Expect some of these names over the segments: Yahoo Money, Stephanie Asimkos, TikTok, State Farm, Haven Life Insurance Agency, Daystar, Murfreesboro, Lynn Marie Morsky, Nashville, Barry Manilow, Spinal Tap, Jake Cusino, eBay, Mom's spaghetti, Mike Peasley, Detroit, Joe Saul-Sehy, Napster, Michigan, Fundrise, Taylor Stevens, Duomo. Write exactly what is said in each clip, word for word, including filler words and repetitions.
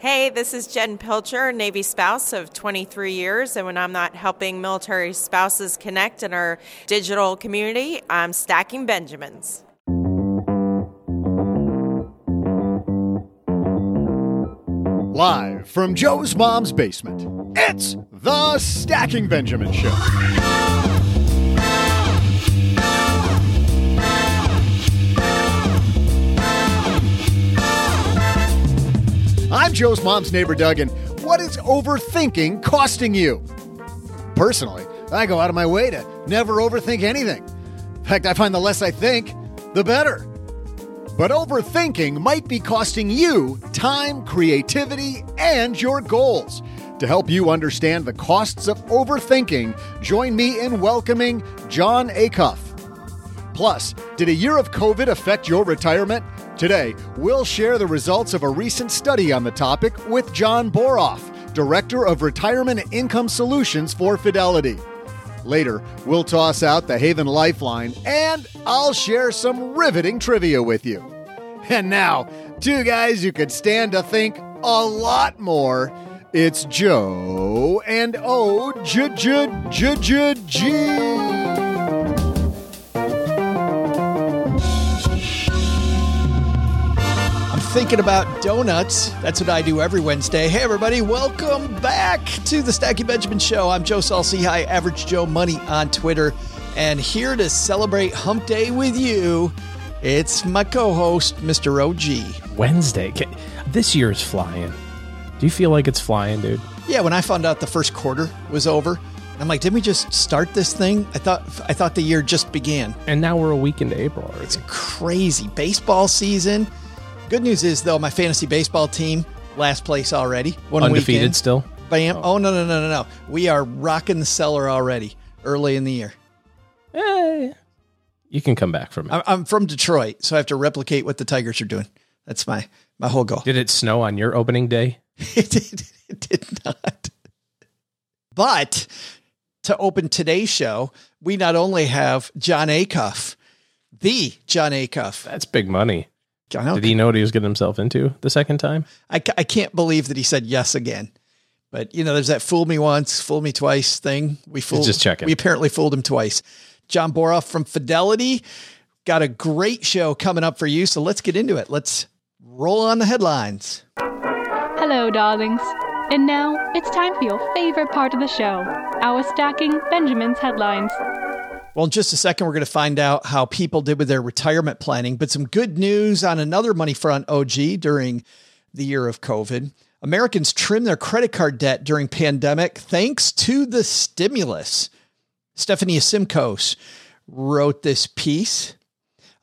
Hey, this is Jen Pilcher, Navy spouse of twenty-three years, and when I'm not helping military spouses connect in our digital community, I'm stacking Benjamins. Live from Joe's mom's basement, it's the Stacking Benjamin Show. I'm Joe's mom's neighbor, Doug, and what is overthinking costing you? Personally, I go out of my way to never overthink anything. In fact, I find the less I think, the better. But overthinking might be costing you time, creativity, and your goals. To help you understand the costs of overthinking, join me in welcoming Jon Acuff. Plus, did a year of COVID affect your retirement? Today, we'll share the results of a recent study on the topic with John Boroff, Director of Retirement and Income Solutions for Fidelity. Later, we'll toss out the Haven Lifeline, and I'll share some riveting trivia with you. And now, two guys who could stand to think a lot more. It's Joe and O J J J J G. I'm thinking about donuts. That's what I do every Wednesday. Hey, everybody, welcome back to the Stacky Benjamin Show. I'm Joe Saul-Sehy, Average Joe Money on Twitter. And here to celebrate Hump Day with you, it's my co-host, Mister O G. Wednesday. This year is flying. Do you feel like it's flying, dude? Yeah, when I found out the first quarter was over, I'm like, didn't we just start this thing? I thought I thought the year just began. And now we're a week into April already. It's crazy. Baseball season. Good news is, though, my fantasy baseball team, last place already. One Undefeated weekend. still? Bam. Oh. oh, no, no, no, no, no. We are rocking the cellar already early in the year. Hey, you can come back from it. I'm from Detroit, so I have to replicate what the Tigers are doing. That's my, my whole goal. Did it snow on your opening day? It did, it did not. But to open today's show, we not only have Jon Acuff, the Jon Acuff. That's big money. Did he know what he was getting himself into the second time? I, I can't believe that he said yes again. But, you know, there's that fool me once, fool me twice thing. We fooled, just checking. We apparently fooled him twice. John Boroff from Fidelity got a great show coming up for you. So let's get into it. Let's roll on the headlines. Hello, darlings. And now it's time for your favorite part of the show, our Stacking Benjamin's headlines. Well, in just a second, we're going to find out how people did with their retirement planning, but some good news on another money front, O G, during the year of COVID. Americans trimmed their credit card debt during pandemic thanks to the stimulus. Stephanie Asimkos wrote this piece.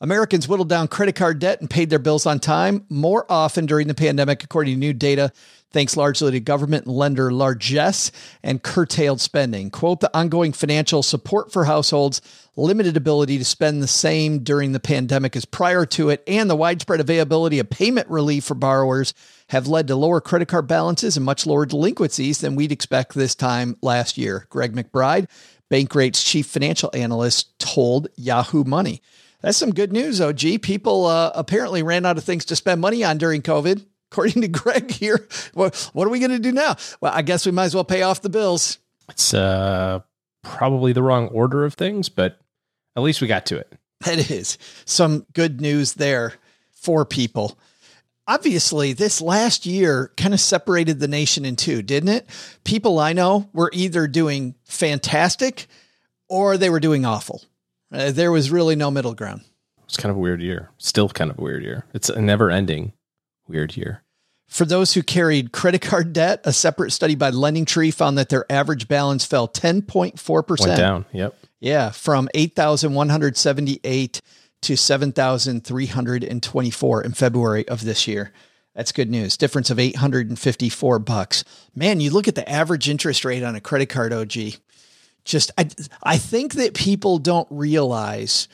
Americans whittled down credit card debt and paid their bills on time more often during the pandemic, according to new data, thanks largely to government lender largesse and curtailed spending. Quote, the ongoing financial support for households, limited ability to spend the same during the pandemic as prior to it, and the widespread availability of payment relief for borrowers have led to lower credit card balances and much lower delinquencies than we'd expect this time last year. Greg McBride, Bankrate's chief financial analyst, told Yahoo Money. That's some good news, O G. People uh, apparently ran out of things to spend money on during COVID. According to Greg here, well, what are we going to do now? Well, I guess we might as well pay off the bills. It's uh, probably the wrong order of things, but at least we got to it. That is some good news there for people. Obviously, this last year kind of separated the nation in two, didn't it? People I know were either doing fantastic or they were doing awful. Uh, there was really no middle ground. It's kind of a weird year. Still kind of a weird year. It's a never ending weird year. For those who carried credit card debt, a separate study by LendingTree found that their average balance fell ten point four percent. Went down, yep. Yeah, from eight thousand one hundred seventy-eight to seven thousand three hundred twenty-four in February of this year. That's good news. Difference of eight hundred fifty-four bucks. Man, you look at the average interest rate on a credit card, O G. Just, I, I think that people don't realize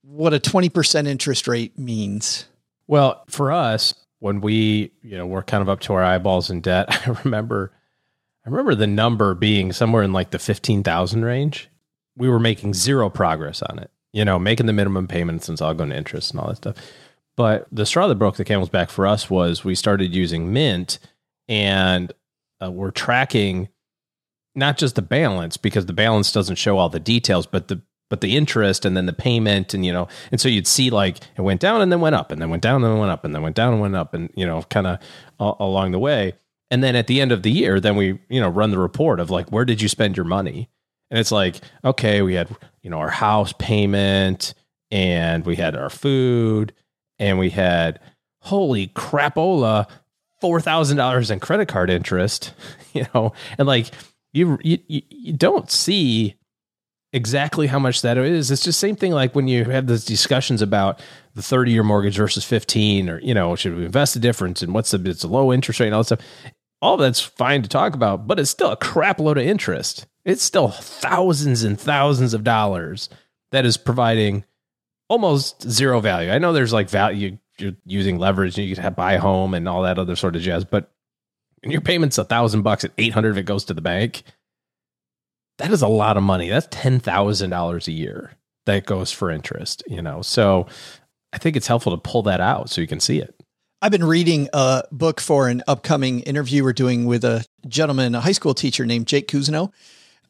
what a twenty percent interest rate means. Well, for us, when we, you know, we're kind of up to our eyeballs in debt, I remember, I remember the number being somewhere in like the fifteen thousand range. We were making zero progress on it, you know, making the minimum payments and it's all going to interest and all that stuff. But the straw that broke the camel's back for us was we started using Mint, and uh, we're tracking not just the balance, because the balance doesn't show all the details, but the but the interest and then the payment, and, you know, and so you'd see like it went down and then went up and then went down and then went up and then went down and went up and, you know, kind of uh, along the way. And then at the end of the year, then we, you know, run the report of like, where did you spend your money? And it's like, okay, we had, you know, our house payment, and we had our food, and we had, holy crapola, four thousand dollars in credit card interest, you know, and like you, you, you don't see exactly how much that is. It's just same thing. Like when you have those discussions about the thirty year mortgage versus fifteen, or, you know, should we invest the difference, and what's the, it's a low interest rate and all that stuff. All that's fine to talk about, but it's still a crap load of interest. It's still thousands and thousands of dollars that is providing almost zero value. I know there's like value, you're using leverage and you could have buy a home and all that other sort of jazz, but when your payment's a thousand bucks, at eight hundred, if it goes to the bank, that is a lot of money. That's ten thousand dollars a year that goes for interest, you know? So I think it's helpful to pull that out so you can see it. I've been reading a book for an upcoming interview we're doing with a gentleman, a high school teacher named Jake Cusino.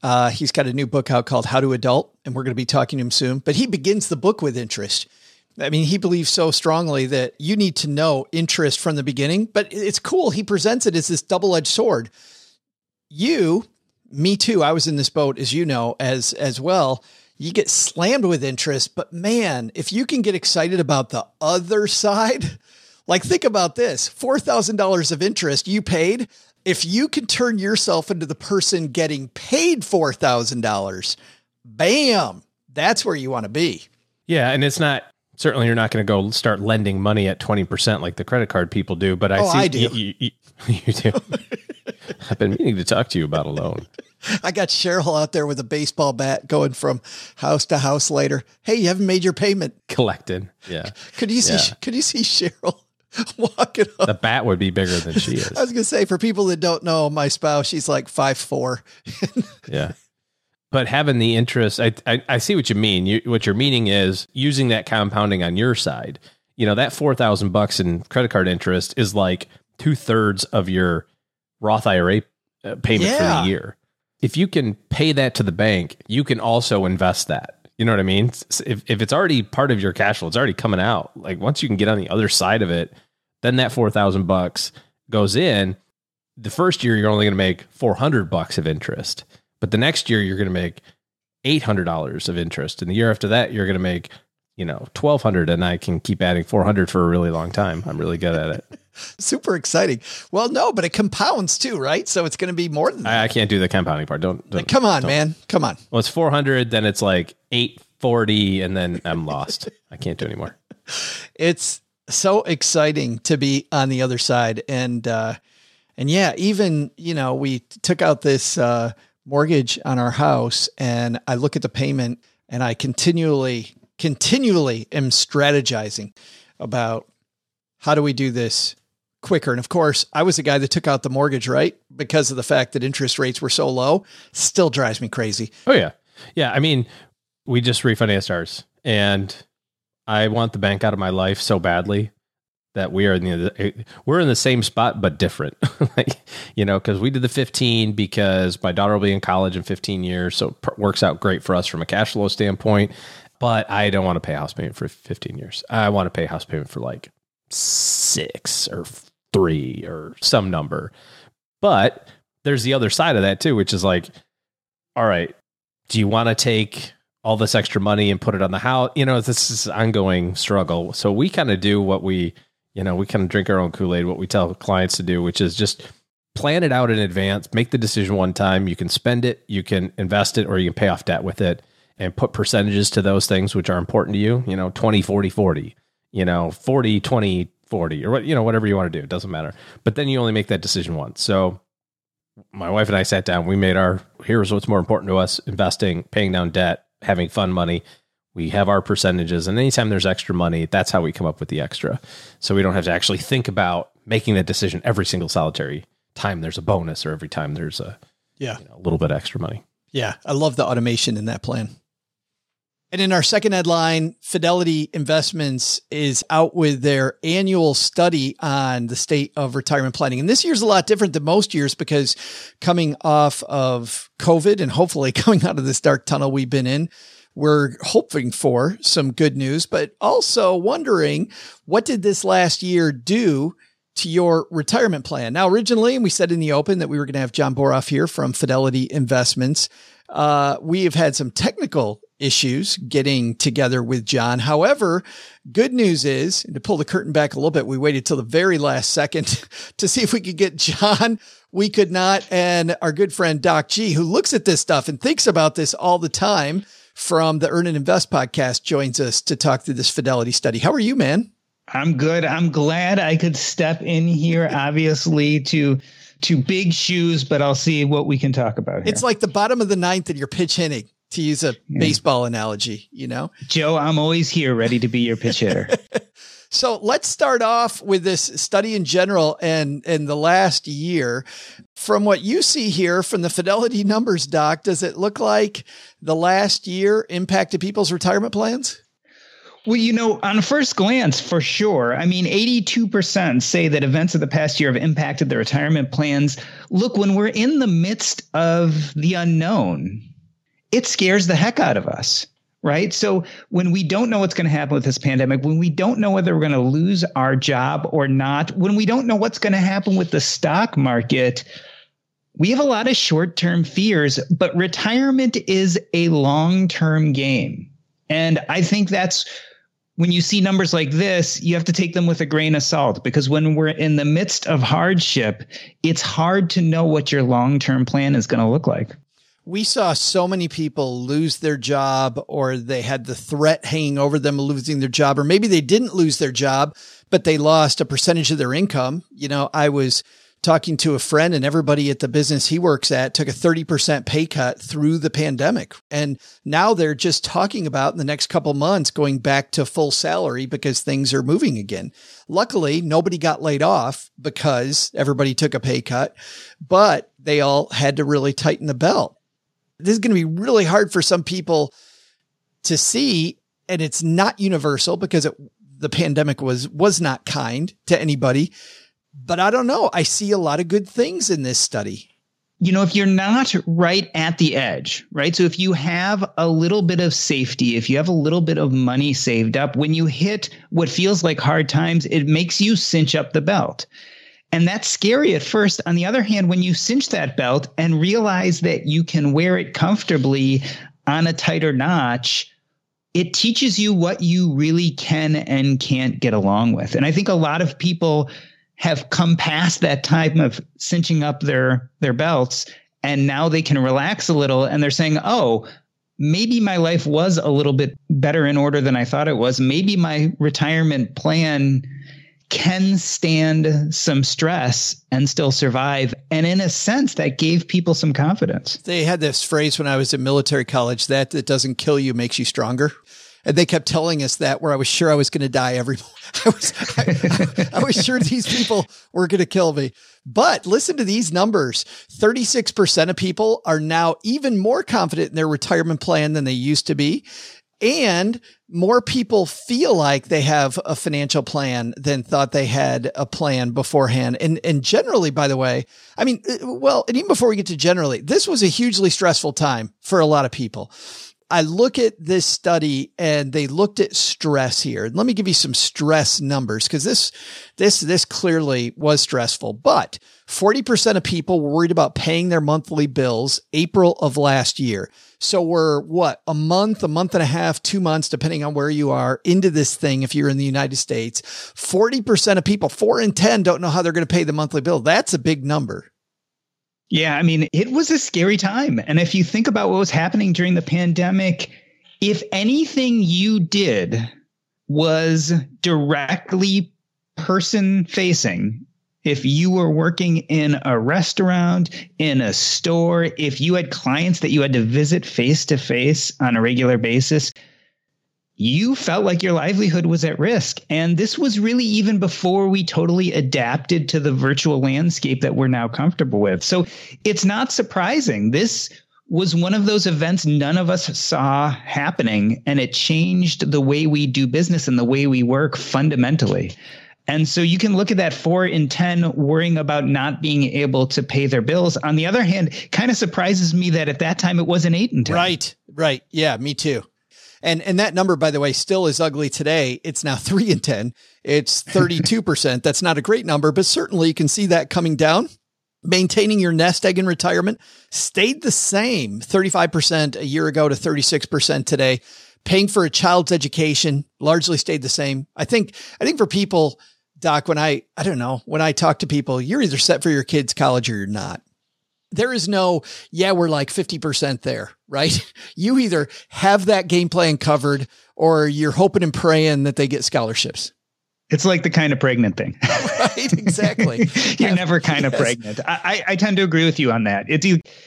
Uh, he's got a new book out called How to Adult, and we're going to be talking to him soon. But he begins the book with interest. I mean, he believes so strongly that you need to know interest from the beginning. But it's cool. He presents it as this double-edged sword. You, me too, I was in this boat, as you know, as as well. You get slammed with interest. But man, if you can get excited about the other side... Like, think about this, four thousand dollars of interest you paid. If you can turn yourself into the person getting paid four thousand dollars, bam, that's where you want to be. Yeah. And it's not, certainly you're not going to go start lending money at twenty percent like the credit card people do, but I oh, see I do. You, you, you, you do. I've been meaning to talk to you about a loan. I got Cheryl out there with a baseball bat going from house to house later. Hey, you haven't made your payment. Collected. Yeah. Could you see, yeah. could you see Cheryl? Walking up. The bat would be bigger than she is. I was going to say, for people that don't know my spouse, she's like five foot four. Yeah. But having the interest, I, I, I see what you mean. You, what you're meaning is using that compounding on your side. You know, that four thousand bucks in credit card interest is like two thirds of your Roth I R A payment yeah. for the year. If you can pay that to the bank, you can also invest that. You know what I mean? If if it's already part of your cash flow, it's already coming out. Like once you can get on the other side of it, then that four thousand bucks goes in. The first year, you're only going to make four hundred bucks of interest, but the next year you're going to make eight hundred dollars of interest. And the year after that, you're going to make, you know, twelve hundred, and I can keep adding four hundred for a really long time. I'm really good at it. Super exciting. Well, no, but it compounds too, right? So it's going to be more than that. I, I can't do the compounding part. Don't, don't come on, don't. man. Come on. Well, it's four hundred, then it's like eight forty, and then I'm lost. I can't do anymore. It's so exciting to be on the other side. And, uh, and yeah, even, you know, we took out this, uh, mortgage on our house, and I look at the payment, and I continually, continually am strategizing about how do we do this quicker? And of course, I was the guy that took out the mortgage, right? Because of the fact that interest rates were so low, still drives me crazy. Oh yeah. Yeah. I mean, we just refinanced ours, and I want the bank out of my life so badly that we are in the, we're in the same spot, but different, like, you know, cause we did the fifteen because my daughter will be in college in fifteen years. So it works out great for us from a cash flow standpoint, but I don't want to pay house payment for fifteen years. I want to pay house payment for like six or three or some number. But there's the other side of that too, which is like, all right, do you want to take all this extra money and put it on the house? You know, this is an ongoing struggle. So we kind of do what we, you know, we kind of drink our own Kool-Aid, what we tell clients to do, which is just plan it out in advance, make the decision one time. You can spend it, you can invest it, or you can pay off debt with it and put percentages to those things which are important to you, you know, twenty, forty, forty, you know, forty, twenty, forty, or what, you know, whatever you want to do, it doesn't matter. But then you only make that decision once. So my wife and I sat down, we made our, here's what's more important to us: investing, paying down debt, having fun money. We have our percentages, and anytime there's extra money, that's how we come up with the extra. So we don't have to actually think about making that decision every single solitary time there's a bonus or every time there's a, yeah, you know, a little bit extra money. Yeah. I love the automation in that plan. And in our second headline, Fidelity Investments is out with their annual study on the state of retirement planning. And this year's a lot different than most years because coming off of COVID and hopefully coming out of this dark tunnel we've been in, we're hoping for some good news, but also wondering, what did this last year do to your retirement plan? Now, originally, and we said in the open that we were going to have John Boroff here from Fidelity Investments. Uh, we have had some technical issues getting together with John. However, good news is, and to pull the curtain back a little bit, we waited till the very last second to see if we could get John. We could not. And our good friend, Doc G, who looks at this stuff and thinks about this all the time from the Earn and Invest podcast, joins us to talk through this Fidelity study. How are you, man? I'm good. I'm glad I could step in here, obviously, to to big shoes, but I'll see what we can talk about here. It's like the bottom of the ninth and you're pitch hitting, to use a yeah. baseball analogy, you know? Joe, I'm always here ready to be your pitch hitter. So let's start off with this study in general and, and the last year. From what you see here from the Fidelity numbers, Doc, does it look like the last year impacted people's retirement plans? Well, you know, on a first glance, for sure. I mean, eighty-two percent say that events of the past year have impacted their retirement plans. Look, when we're in the midst of the unknown, it scares the heck out of us, right? So when we don't know what's going to happen with this pandemic, when we don't know whether we're going to lose our job or not, when we don't know what's going to happen with the stock market, we have a lot of short-term fears, but retirement is a long-term game. And I think that's, when you see numbers like this, you have to take them with a grain of salt, because when we're in the midst of hardship, it's hard to know what your long-term plan is going to look like. We saw so many people lose their job, or they had the threat hanging over them of losing their job, or maybe they didn't lose their job, but they lost a percentage of their income. You know, I was talking to a friend, and everybody at the business he works at took a thirty percent pay cut through the pandemic. And now they're just talking about in the next couple months going back to full salary because things are moving again. Luckily, nobody got laid off because everybody took a pay cut, but they all had to really tighten the belt. This is going to be really hard for some people to see. And it's not universal because it, the pandemic was, was not kind to anybody. But I don't know. I see a lot of good things in this study. You know, if you're not right at the edge, right? So if you have a little bit of safety, if you have a little bit of money saved up, when you hit what feels like hard times, it makes you cinch up the belt. And that's scary at first. On the other hand, when you cinch that belt and realize that you can wear it comfortably on a tighter notch, it teaches you what you really can and can't get along with. And I think a lot of people have come past that time of cinching up their, their belts, and now they can relax a little, and they're saying, oh, maybe my life was a little bit better in order than I thought it was. Maybe my retirement plan can stand some stress and still survive. And in a sense, that gave people some confidence. They had this phrase when I was in military college, that that doesn't kill you makes you stronger. And they kept telling us that, where I was sure I was going to die every I was, I, I was sure these people were going to kill me. But listen to these numbers. thirty-six percent of people are now even more confident in their retirement plan than they used to be. And more people feel like they have a financial plan than thought they had a plan beforehand. And, and generally, by the way, I mean, well, and even before we get to generally, this was a hugely stressful time for a lot of people. I look at this study and they looked at stress here. And let me give you some stress numbers, because this, this, this clearly was stressful, but forty percent of people were worried about paying their monthly bills April of last year. So we're what, a month, a month and a half, two months, depending on where you are into this thing. If you're in the United States, forty percent of people, four in ten, don't know how they're going to pay the monthly bill. That's a big number. Yeah, I mean, it was a scary time. And if you think about what was happening during the pandemic, if anything you did was directly person facing, if you were working in a restaurant, in a store, if you had clients that you had to visit face to face on a regular basis, you felt like your livelihood was at risk. And this was really even before we totally adapted to the virtual landscape that we're now comfortable with. So it's not surprising. This was one of those events none of us saw happening, and it changed the way we do business and the way we work fundamentally. And so you can look at that four in ten worrying about not being able to pay their bills. On the other hand, kind of surprises me that at that time it wasn't eight in ten. Right, right. Yeah, me too. And, and that number, by the way, still is ugly today. It's now three in ten. It's thirty-two percent. That's not a great number, but certainly you can see that coming down. Maintaining your nest egg in retirement stayed the same. thirty-five percent a year ago to thirty-six percent today. Paying for a child's education largely stayed the same. I think, I think for people, Doc, when I, I don't know, when I talk to people, you're either set for your kids' college or you're not. There is no, yeah, we're like fifty percent there, right? You either have that game plan covered or you're hoping and praying that they get scholarships. It's like the kind of pregnant thing. Right, exactly. You're yeah. never kind yes. of pregnant. I, I tend to agree with you on that. It's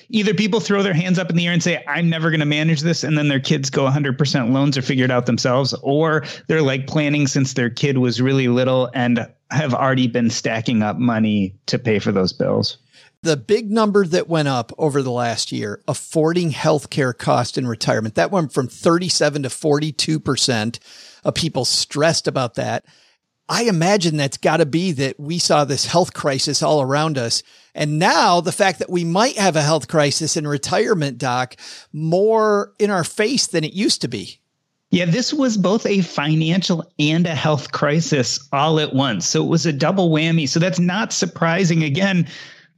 either people throw their hands up in the air and say, I'm never going to manage this, and then their kids go one hundred percent loans or figure it out themselves, or they're like planning since their kid was really little and have already been stacking up money to pay for those bills. The big number that went up over the last year, affording healthcare costs in retirement, that went from thirty-seven to forty-two percent of people stressed about that. I imagine that's got to be that we saw this health crisis all around us. And now the fact that we might have a health crisis in retirement, Doc, more in our face than it used to be. Yeah, this was both a financial and a health crisis all at once. So it was a double whammy. So that's not surprising. Again,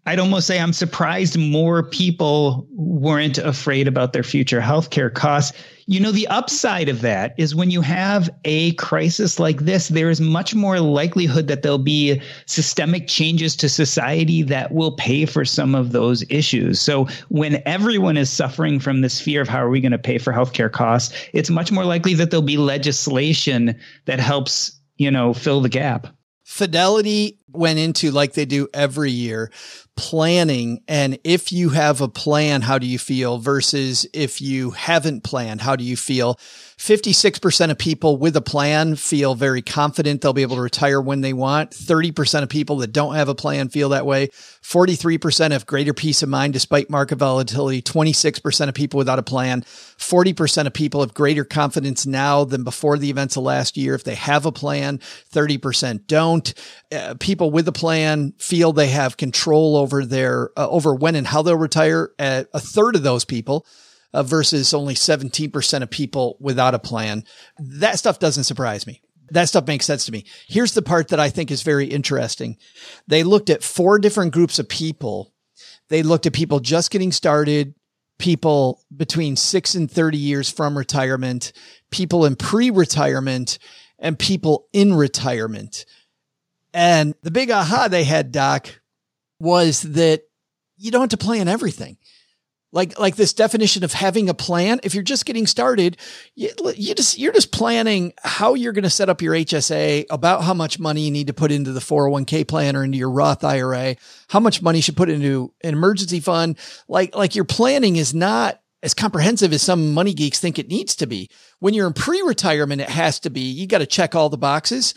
I'd almost say I'm surprised more people weren't afraid about their future healthcare costs. You know, the upside of that is when you have a crisis like this, there is much more likelihood that there'll be systemic changes to society that will pay for some of those issues. So when everyone is suffering from this fear of how are we going to pay for healthcare costs, it's much more likely that there'll be legislation that helps, you know, fill the gap. Fidelity went into, like they do every year, planning. And if you have a plan, how do you feel versus if you haven't planned, how do you feel? fifty-six percent of people with a plan feel very confident they'll be able to retire when they want. thirty percent of people that don't have a plan feel that way. forty-three percent have greater peace of mind despite market volatility. twenty-six percent of people without a plan. forty percent of people have greater confidence now than before the events of last year if they have a plan. thirty percent don't. Uh, people with a plan feel they have control over their, uh, over when and how they'll retire. Uh, a third of those people. Uh, versus only seventeen percent of people without a plan. That stuff doesn't surprise me. That stuff makes sense to me. Here's the part that I think is very interesting. They looked at four different groups of people. They looked at people just getting started, people between six and thirty years from retirement, people in pre-retirement, and people in retirement. And the big aha they had, Doc, was that you don't have to plan everything. Like, like this definition of having a plan. If you're just getting started, you, you just, you're just planning how you're going to set up your H S A, about how much money you need to put into the four oh one K plan or into your Roth I R A, how much money you should put into an emergency fund. Like, like your planning is not as comprehensive as some money geeks think it needs to be. When you're in pre-retirement, it has to be, you got to check all the boxes,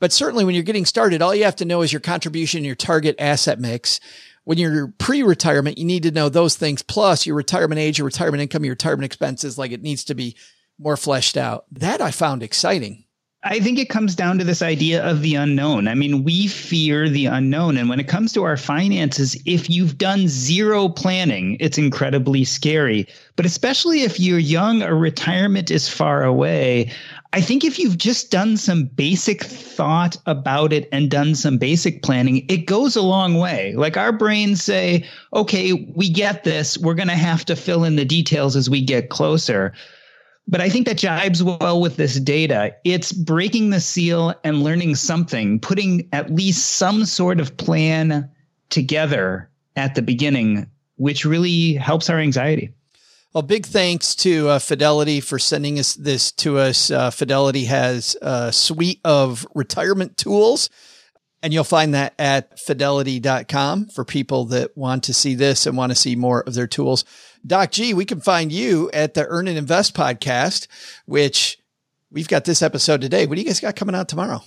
but certainly when you're getting started, all you have to know is your contribution, your target asset mix. When you're pre-retirement, you need to know those things, plus your retirement age, your retirement income, your retirement expenses. Like, it needs to be more fleshed out. That I found exciting. I think it comes down to this idea of the unknown. I mean, we fear the unknown. And when it comes to our finances, if you've done zero planning, it's incredibly scary. But especially if you're young or retirement is far away, I think if you've just done some basic thought about it and done some basic planning, it goes a long way. Like our brains say, okay, we get this. We're going to have to fill in the details as we get closer. But I think that jibes well with this data. It's breaking the seal and learning something, putting at least some sort of plan together at the beginning, which really helps our anxiety. Well, big thanks to uh, Fidelity for sending us this to us. Uh, Fidelity has a suite of retirement tools, and you'll find that at fidelity dot com for people that want to see this and want to see more of their tools. Doc G, we can find you at the Earn and Invest podcast, which we've got this episode today. What do you guys got coming out tomorrow?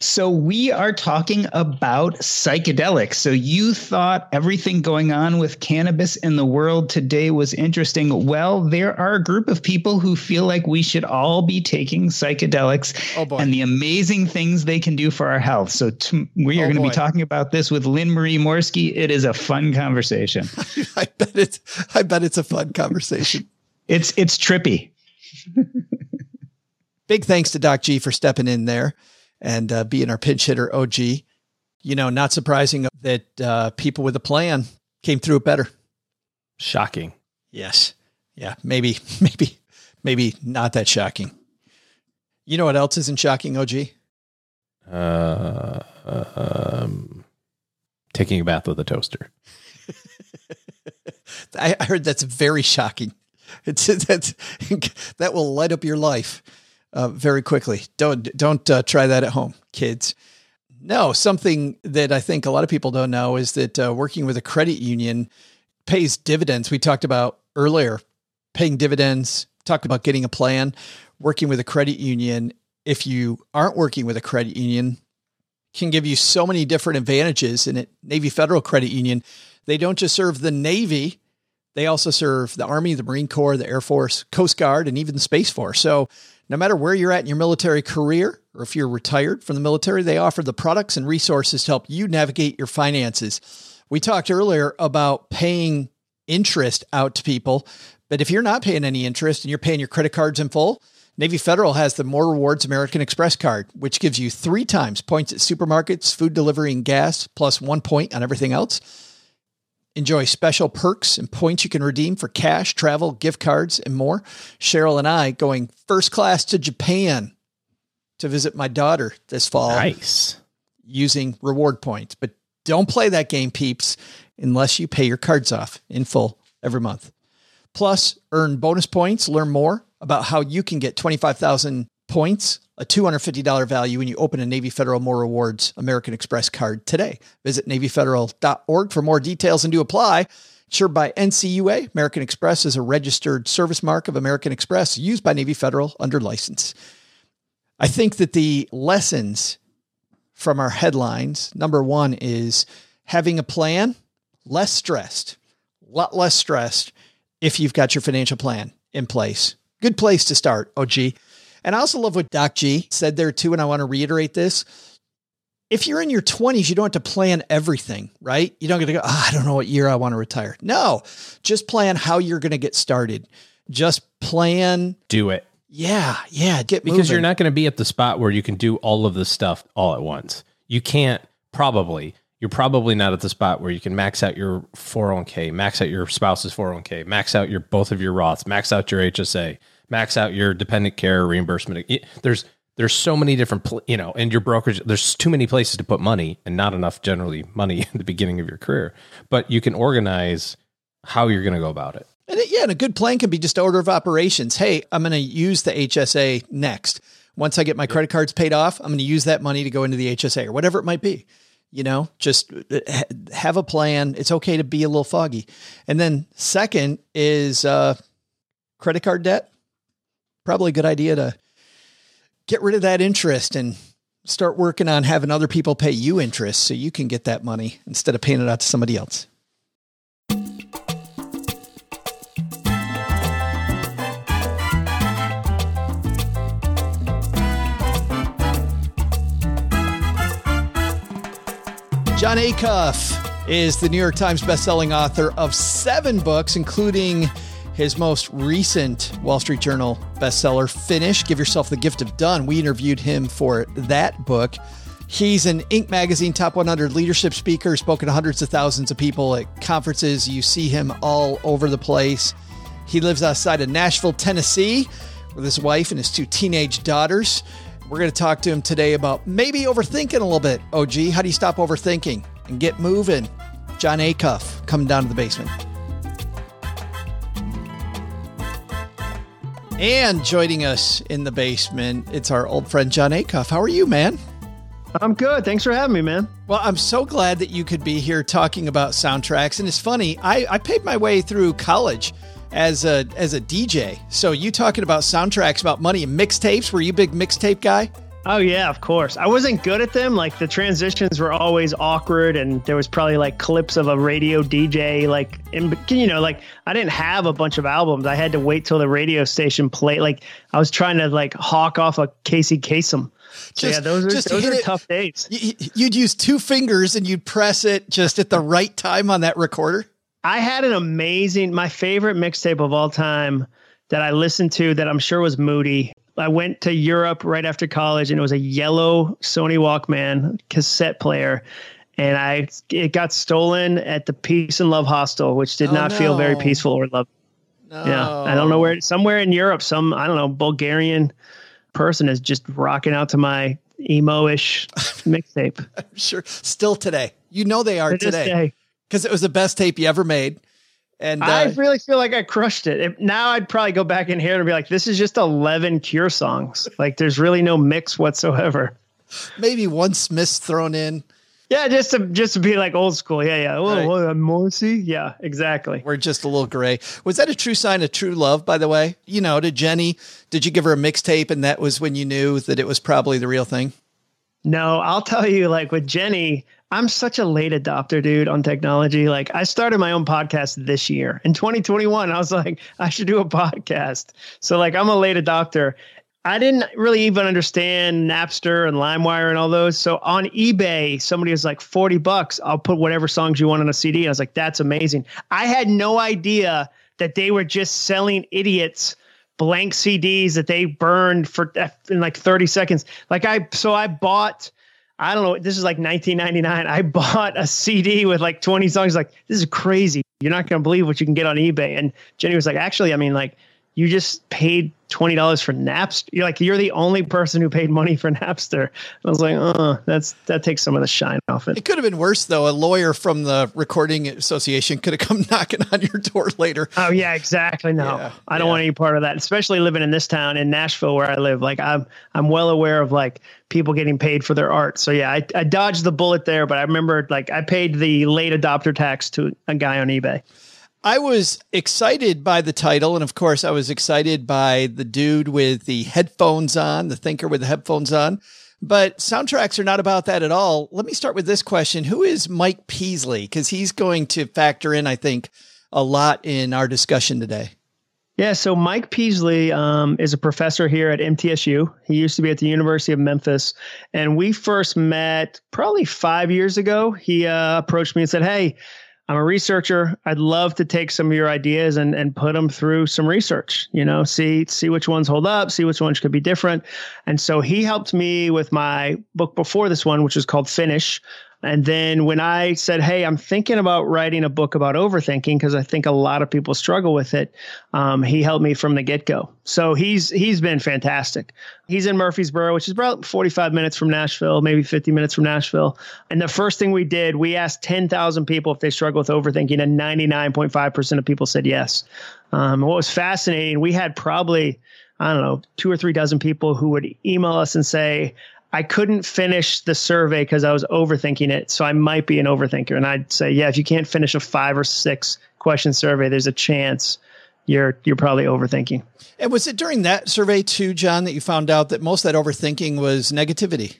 So we are talking about psychedelics. So you thought everything going on with cannabis in the world today was interesting. Well, there are a group of people who feel like we should all be taking psychedelics oh boy. and the amazing things they can do for our health. So t- we are oh going to be talking about this with Lynn Marie Morsky. It is a fun conversation. I bet it's, I bet it's a fun conversation. it's, it's trippy. Big thanks to Doc G for stepping in there and uh, being our pinch hitter O G. You know, not surprising that uh, people with a plan came through it better. Shocking. Yes. Yeah. Maybe, maybe, maybe not that shocking. You know what else isn't shocking, O G? Uh, um, taking a bath with a toaster. I heard that's very shocking. It's, that's, that will light up your life. Uh, very quickly. Don't, don't uh, try that at home, kids. No, something that I think a lot of people don't know is that uh, working with a credit union pays dividends. We talked about earlier, paying dividends, talked about getting a plan, working with a credit union. If you aren't working with a credit union, can give you so many different advantages. And at Navy Federal Credit Union, they don't just serve the Navy. They also serve the Army, the Marine Corps, the Air Force, Coast Guard, and even the Space Force. So no matter where you're at in your military career, or if you're retired from the military, they offer the products and resources to help you navigate your finances. We talked earlier about paying interest out to people, but if you're not paying any interest and you're paying your credit cards in full, Navy Federal has the More Rewards American Express card, which gives you three times points at supermarkets, food delivery, and gas, plus one point on everything else. Enjoy special perks and points you can redeem for cash, travel, gift cards, and more. Cheryl and I going first class to Japan to visit my daughter this fall. Nice. Using reward points. But don't play that game, peeps, unless you pay your cards off in full every month. Plus, earn bonus points. Learn more about how you can get twenty-five thousand points, a two hundred fifty dollars value when you open a Navy Federal More Rewards American Express card today. Visit navy federal dot org for more details and to apply. Insured by N C U A, American Express is a registered service mark of American Express used by Navy Federal under license. I think that the lessons from our headlines, number one is having a plan, less stressed, a lot less stressed if you've got your financial plan in place. Good place to start, O G. And I also love what Doc G said there too. And I want to reiterate this. If you're in your twenties, you don't have to plan everything, right? You don't get to go, oh, I don't know what year I want to retire. No, just plan how you're going to get started. Just plan. Do it. Yeah. Yeah. Get Because moving. You're not going to be at the spot where you can do all of this stuff all at once. You can't probably, you're probably not at the spot where you can max out your four oh one k, max out your spouse's four oh one k, max out your, both of your Roths, max out your H S A. Max out your dependent care reimbursement. There's there's so many different, you know, and your brokerage, there's too many places to put money and not enough generally money at the beginning of your career. But you can organize how you're going to go about it. And it, yeah, and a good plan can be just order of operations. Hey, I'm going to use the H S A next. Once I get my credit cards paid off, I'm going to use that money to go into the H S A or whatever it might be. You know, just have a plan. It's okay to be a little foggy. And then second is uh, credit card debt. Probably a good idea to get rid of that interest and start working on having other people pay you interest so you can get that money instead of paying it out to somebody else. Jon Acuff is the New York Times bestselling author of seven books, including his most recent Wall Street Journal bestseller, Finish, Give Yourself the Gift of Done. We interviewed him for that book. He's an Inc magazine top one hundred leadership speaker, spoken to hundreds of thousands of people at conferences. You see him all over the place. He lives outside of Nashville, Tennessee, with his wife and his two teenage daughters. We're going to talk to him today about maybe overthinking a little bit. O G, how do you stop overthinking and get moving? Jon Acuff, coming down to the basement. And joining us in the basement, it's our old friend, Jon Acuff. How are you, man? I'm good. Thanks for having me, man. Well, I'm so glad that you could be here talking about soundtracks. And it's funny, I, I paid my way through college as a as a D J. So you talking about soundtracks, about money and mixtapes. Were you a big mixtape guy? Oh, yeah, of course. I wasn't good at them. Like, the transitions were always awkward, and there was probably like clips of a radio D J. Like, in, you know, like I didn't have a bunch of albums. I had to wait till the radio station played. Like, I was trying to like hawk off a Casey Kasem. So just, yeah, those are, those are tough days. You, you'd use two fingers and you'd press it just at the right time on that recorder. I had an amazing, my favorite mixtape of all time that I listened to that I'm sure was moody. I went to Europe right after college, and it was a yellow Sony Walkman cassette player. And I, it got stolen at the Peace and Love Hostel, which did oh, not no. feel very peaceful or loving. No. Yeah. I don't know where, somewhere in Europe, some, I don't know, Bulgarian person is just rocking out to my emo-ish mixtape. I'm sure. Still today. You know they are to today. Because it was the best tape you ever made. And uh, I really feel like I crushed it. If, now I'd probably go back in here and be like, this is just eleven Cure songs. Like, there's really no mix whatsoever. Maybe one Smith's thrown in. Yeah, just to just to be like old school. Yeah, yeah. Oh, right. oh Morrissey. Yeah, exactly. We're just a little gray. Was that a true sign of true love, by the way? You know, to Jenny, did you give her a mixtape and that was when you knew that it was probably the real thing? No, I'll tell you, like with Jenny, I'm such a late adopter, dude, on technology. Like, I started my own podcast this year in twenty twenty-one. I was like, I should do a podcast. So like, I'm a late adopter. I didn't really even understand Napster and LimeWire and all those. So on eBay, somebody was like forty bucks. I'll put whatever songs you want on a C D. And I was like, that's amazing. I had no idea that they were just selling idiots blank C Ds that they burned for in like thirty seconds. Like I, so I bought, I don't know, this is like nineteen ninety-nine. I bought a C D with like twenty songs. Like, this is crazy. You're not going to believe what you can get on eBay. And Jenny was like, actually, I mean, like, you just paid twenty dollars for Napster. You're like, you're the only person who paid money for Napster. And I was like, oh, that's, that takes some of the shine off it. It could have been worse though. A lawyer from the Recording Association could have come knocking on your door later. Oh yeah, exactly. No, yeah, I don't yeah. want any part of that, especially living in this town in Nashville where I live. Like I'm, I'm well aware of like people getting paid for their art. So yeah, I, I dodged the bullet there, but I remember like I paid the late adopter tax to a guy on eBay. I was excited by the title. And of course I was excited by the dude with the headphones on, the thinker with the headphones on, but soundtracks are not about that at all. Let me start with this question. Who is Mike Peasley? Cause he's going to factor in, I think, a lot in our discussion today. Yeah. So Mike Peasley um, is a professor here at M T S U. He used to be at the University of Memphis, and we first met probably five years ago. He uh, approached me and said, hey, I'm a researcher. I'd love to take some of your ideas and, and put them through some research, you know, see, see which ones hold up, see which ones could be different. And so he helped me with my book before this one, which was called Finish. And then when I said, hey, I'm thinking about writing a book about overthinking because I think a lot of people struggle with it, um, he helped me from the get-go. So he's he's been fantastic. He's in Murfreesboro, which is about forty-five minutes from Nashville, maybe fifty minutes from Nashville. And the first thing we did, we asked ten thousand people if they struggle with overthinking, and ninety-nine point five percent of people said yes. Um, what was fascinating, we had probably, I don't know, two or three dozen people who would email us and say, I couldn't finish the survey because I was overthinking it. So I might be an overthinker. And I'd say, yeah, if you can't finish a five or six question survey, there's a chance you're, you're probably overthinking. And was it during that survey too, Jon, that you found out that most of that overthinking was negativity?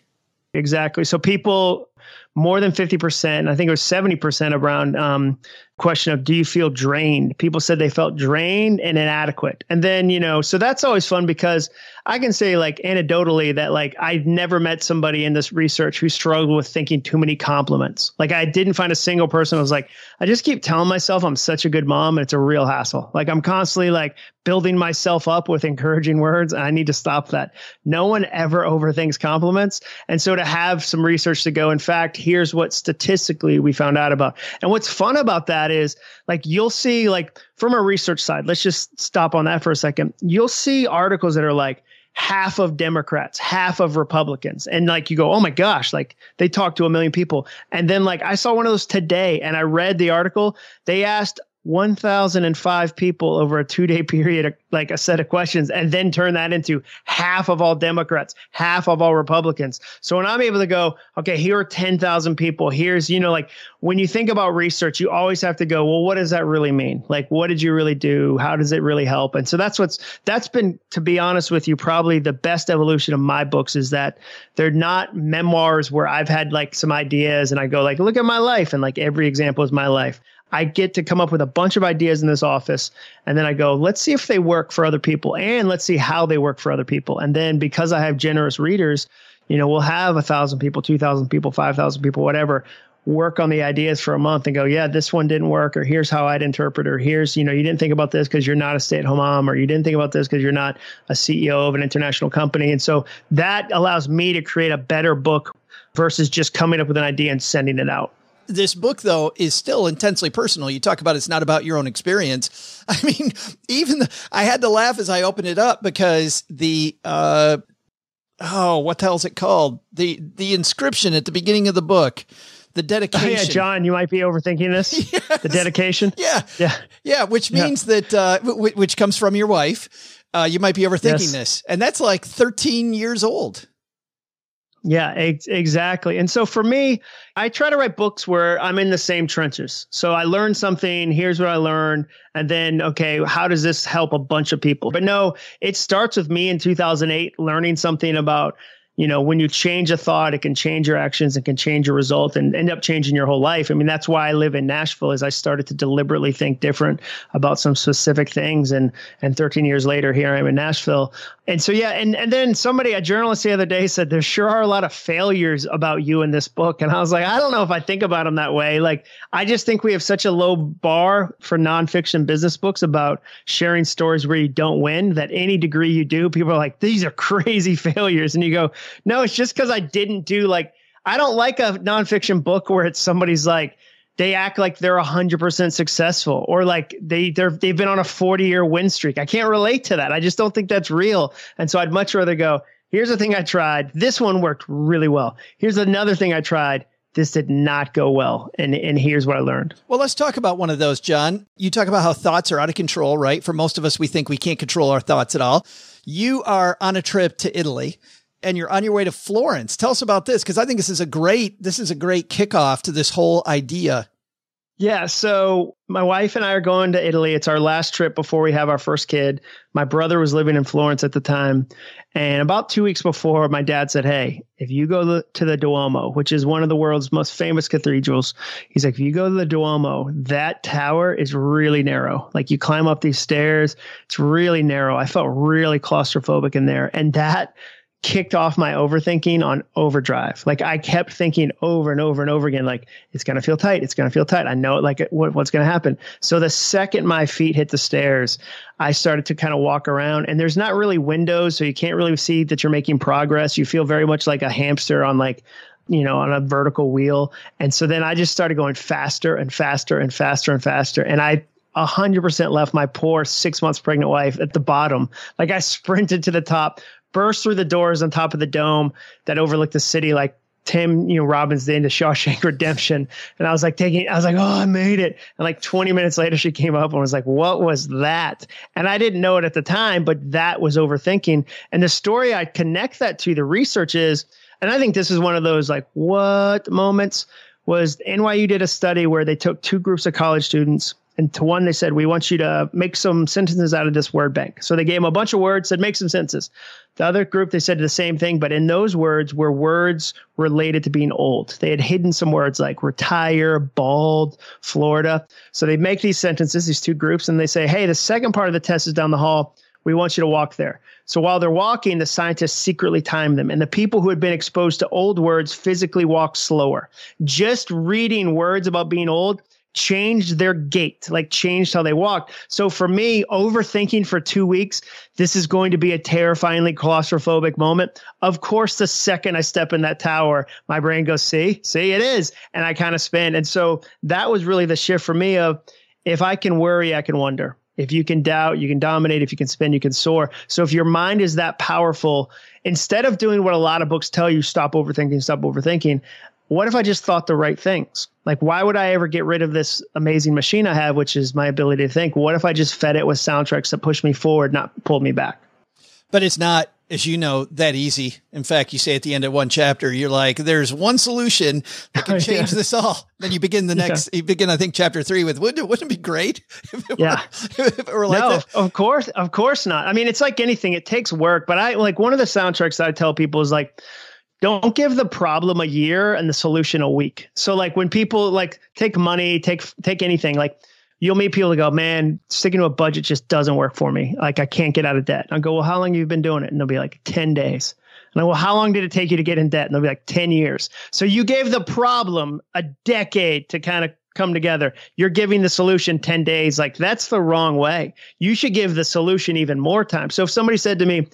Exactly. So people, more than fifty percent, I think it was seventy percent around, um, question of, do you feel drained? People said they felt drained and inadequate. And then, you know, so that's always fun because I can say like anecdotally that like I've never met somebody in this research who struggled with thinking too many compliments. Like I didn't find a single person who was like, I just keep telling myself I'm such a good mom. And it's a real hassle. Like I'm constantly like building myself up with encouraging words. And I need to stop that. No one ever overthinks compliments. And so to have some research to go, in fact, here's what statistically we found out about. And what's fun about that is like, you'll see like from a research side, let's just stop on that for a second. You'll see articles that are like, half of Democrats, half of Republicans. And like, you go, oh my gosh, like they talked to a million people. And then like, I saw one of those today and I read the article. They asked one thousand five people over a two day period, like a set of questions, and then turn that into half of all Democrats, half of all Republicans. So when I'm able to go, okay, here are ten thousand people, here's, you know, like when you think about research, you always have to go, well, what does that really mean? Like, what did you really do? How does it really help? And so that's what's, that's been, to be honest with you, probably the best evolution of my books is that they're not memoirs where I've had like some ideas and I go like, look at my life. And like every example is my life. I get to come up with a bunch of ideas in this office. And then I go, let's see if they work for other people and let's see how they work for other people. And then because I have generous readers, you know, we'll have a thousand people, two thousand people, five thousand people, whatever, work on the ideas for a month and go, yeah, this one didn't work, or here's how I'd interpret, or here's, you know, you didn't think about this because you're not a stay-at-home mom, or you didn't think about this because you're not a C E O of an international company. And so that allows me to create a better book versus just coming up with an idea and sending it out. This book, though, is still intensely personal. You talk about it's not about your own experience. I mean, even the, I had to laugh as I opened it up because the, uh, oh, what the hell is it called? The the inscription at the beginning of the book, the dedication. Oh, yeah, John, you might be overthinking this. Yes. The dedication. Yeah. Yeah. Yeah. Which means yeah. that, uh, w which comes from your wife. Uh, you might be overthinking yes. this. And that's like thirteen years old. Yeah, ex exactly. And so for me, I try to write books where I'm in the same trenches. So I learned something, here's what I learned. And then, okay, how does this help a bunch of people? But no, it starts with me in two thousand eight, learning something about, you know, when you change a thought, it can change your actions and can change your result and end up changing your whole life. I mean, that's why I live in Nashville, is I started to deliberately think different about some specific things. And, and thirteen years later, here I am in Nashville. And so, yeah. And, and then somebody, a journalist the other day said, there sure are a lot of failures about you in this book. And I was like, I don't know if I think about them that way. Like, I just think we have such a low bar for nonfiction business books about sharing stories where you don't win, that any degree you do, people are like, these are crazy failures. And you go, no, it's just because I didn't do like, I don't like a nonfiction book where it's somebody's like, they act like they're a hundred percent successful, or like they they're, they've been on a forty year win streak. I can't relate to that. I just don't think that's real. And so I'd much rather go, here's the thing I tried. This one worked really well. Here's another thing I tried. This did not go well. And, and here's what I learned. Well, let's talk about one of those, John. You talk about how thoughts are out of control, right? For most of us, we think we can't control our thoughts at all. You are on a trip to Italy, and you're on your way to Florence. Tell us about this, because I think this is a great, this is a great kickoff to this whole idea. Yeah. So my wife and I are going to Italy. It's our last trip before we have our first kid. My brother was living in Florence at the time. And about two weeks before, my dad said, hey, if you go to the Duomo, which is one of the world's most famous cathedrals, he's like, if you go to the Duomo, that tower is really narrow. Like, you climb up these stairs. It's really narrow. I felt really claustrophobic in there. And that kicked off my overthinking on overdrive. Like, I kept thinking over and over and over again, like, it's going to feel tight. It's going to feel tight. I know it. Like, what, what's going to happen? So the second my feet hit the stairs, I started to kind of walk around, and there's not really windows, so you can't really see that you're making progress. You feel very much like a hamster on like, you know, on a vertical wheel. And so then I just started going faster and faster and faster and faster. And I A hundred percent left my poor six months pregnant wife at the bottom. Like, I sprinted to the top, burst through the doors on top of the dome that overlooked the city, like Tim, you know, Robbins did into Shawshank Redemption. And I was like taking, I was like, oh, I made it. And like twenty minutes later, she came up and was like, what was that? And I didn't know it at the time, but that was overthinking. And the story I connect that to the research is, and I think this is one of those like, what moments, was N Y U did a study where they took two groups of college students And to one, they said, we want you to make some sentences out of this word bank. So they gave them a bunch of words, said, make some sentences. The other group, they said the same thing, but in those words were words related to being old. They had hidden some words like retire, bald, Florida. So they make these sentences, these two groups, and they say, hey, the second part of the test is down the hall. We want you to walk there. So while they're walking, the scientists secretly time them. And the people who had been exposed to old words physically walk slower. Just reading words about being old changed their gait, like changed how they walked. So for me, overthinking for two weeks, this is going to be a terrifyingly claustrophobic moment. Of course, the second I step in that tower, my brain goes, see, see, it is. And I kind of spin. And so that was really the shift for me of, if I can worry, I can wonder. If you can doubt, you can dominate. If you can spin, you can soar. So if your mind is that powerful, instead of doing what a lot of books tell you, stop overthinking, stop overthinking. What if I just thought the right things? Like, why would I ever get rid of this amazing machine I have, which is my ability to think? What if I just fed it with soundtracks that push me forward, not pull me back? But it's not, as you know, that easy. In fact, you say at the end of one chapter, you're like, there's one solution that can change yeah. this all. Then you begin the next, yeah. you begin, I think, chapter three with, wouldn't it, wouldn't it be great? If it yeah. Were, if it were like no, that? of course, of course not. I mean, it's like anything, it takes work, but I like one of the soundtracks that I tell people is like, don't give the problem a year and the solution a week. So like when people like take money, take, take anything, like you'll meet people that go, man, sticking to a budget just doesn't work for me. Like I can't get out of debt. And I'll go, well, how long have you been doing it? And they'll be like ten days. And I go, well, how long did it take you to get in debt? And they'll be like ten years. So you gave the problem a decade to kind of come together. You're giving the solution ten days. Like that's the wrong way. You should give the solution even more time. So if somebody said to me,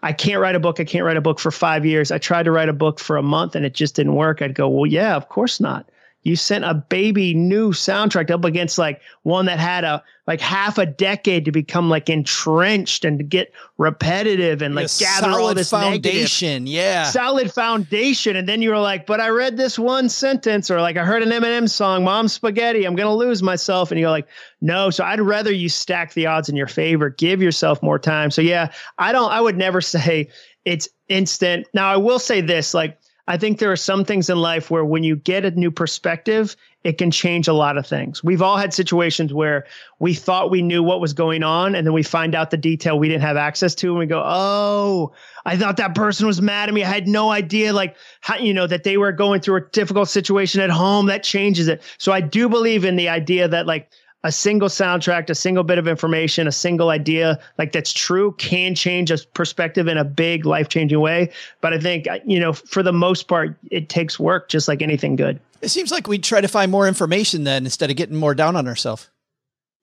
I can't write a book. I can't write a book for five years. I tried to write a book for a month and it just didn't work. I'd go, well, yeah, of course not. You sent a baby new soundtrack up against like one that had a like half a decade to become like entrenched and to get repetitive and like gather all this foundation. Negative, yeah. Solid foundation. And then you were like, but I read this one sentence or like I heard an Eminem song, Mom's Spaghetti, I'm going to lose myself. And you're like, no. So I'd rather you stack the odds in your favor, give yourself more time. So yeah, I don't, I would never say it's instant. Now I will say this, like, I think there are some things in life where when you get a new perspective, it can change a lot of things. We've all had situations where we thought we knew what was going on, and then we find out the detail we didn't have access to, and we go, oh, I thought that person was mad at me. I had no idea, like, how, you know, that they were going through a difficult situation at home. That changes it. So I do believe in the idea that, like, a single soundtrack, a single bit of information, a single idea like that's true can change a perspective in a big life-changing way. But I think, you know, for the most part, it takes work just like anything good. It seems like we try to find more information then instead of getting more down on ourselves.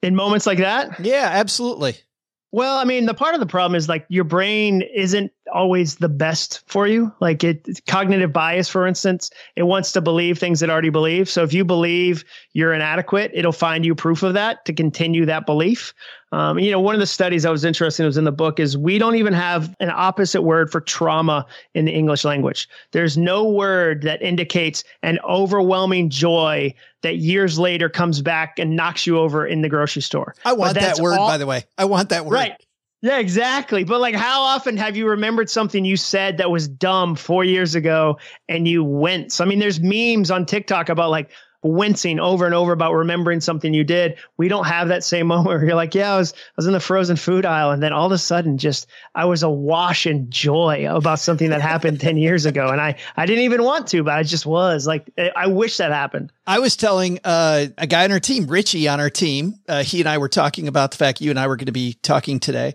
In moments like that? Yeah, absolutely. Well, I mean, the part of the problem is like your brain isn't always the best for you. Like it, cognitive bias, for instance, it wants to believe things it already believes. So if you believe you're inadequate, it'll find you proof of that to continue that belief. Um, you know, one of the studies that was interesting, it was in the book, is we don't even have an opposite word for trauma in the English language. There's no word that indicates an overwhelming joy that years later comes back and knocks you over in the grocery store. I want that word, all, by the way. I want that word. Right. Yeah, exactly. But like, how often have you remembered something you said that was dumb four years ago and you wince? I mean, there's memes on TikTok about like wincing over and over about remembering something you did. We don't have that same moment where you're like, yeah, I was, I was in the frozen food aisle. And then all of a sudden just, I was awash in joy about something that happened ten years ago. And I, I didn't even want to, but I just was like, I wish that happened. I was telling uh, a guy on our team, Richie on our team. Uh, he and I were talking about the fact you and I were going to be talking today.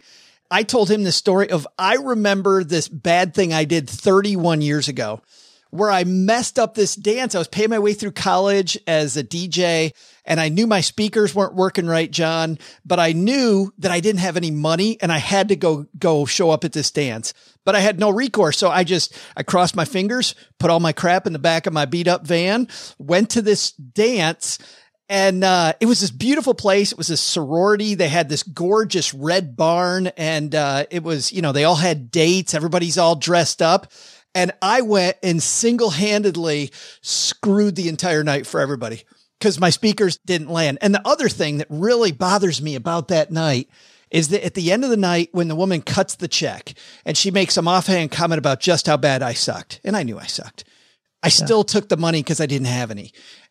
I told him the story of, I remember this bad thing I did thirty-one years ago, where I messed up this dance. I was paying my way through college as a D J, and I knew my speakers weren't working right, John, but I knew that I didn't have any money and I had to go, go show up at this dance, but I had no recourse. So I just, I crossed my fingers, put all my crap in the back of my beat up van, went to this dance. And uh, it was this beautiful place. It was a sorority. They had this gorgeous red barn, and uh, it was, you know, they all had dates. Everybody's all dressed up. And I went and single-handedly screwed the entire night for everybody because my speakers didn't land. And the other thing that really bothers me about that night is that at the end of the night, when the woman cuts the check and she makes some offhand comment about just how bad I sucked, and I knew I sucked, I yeah. still took the money because I didn't have any.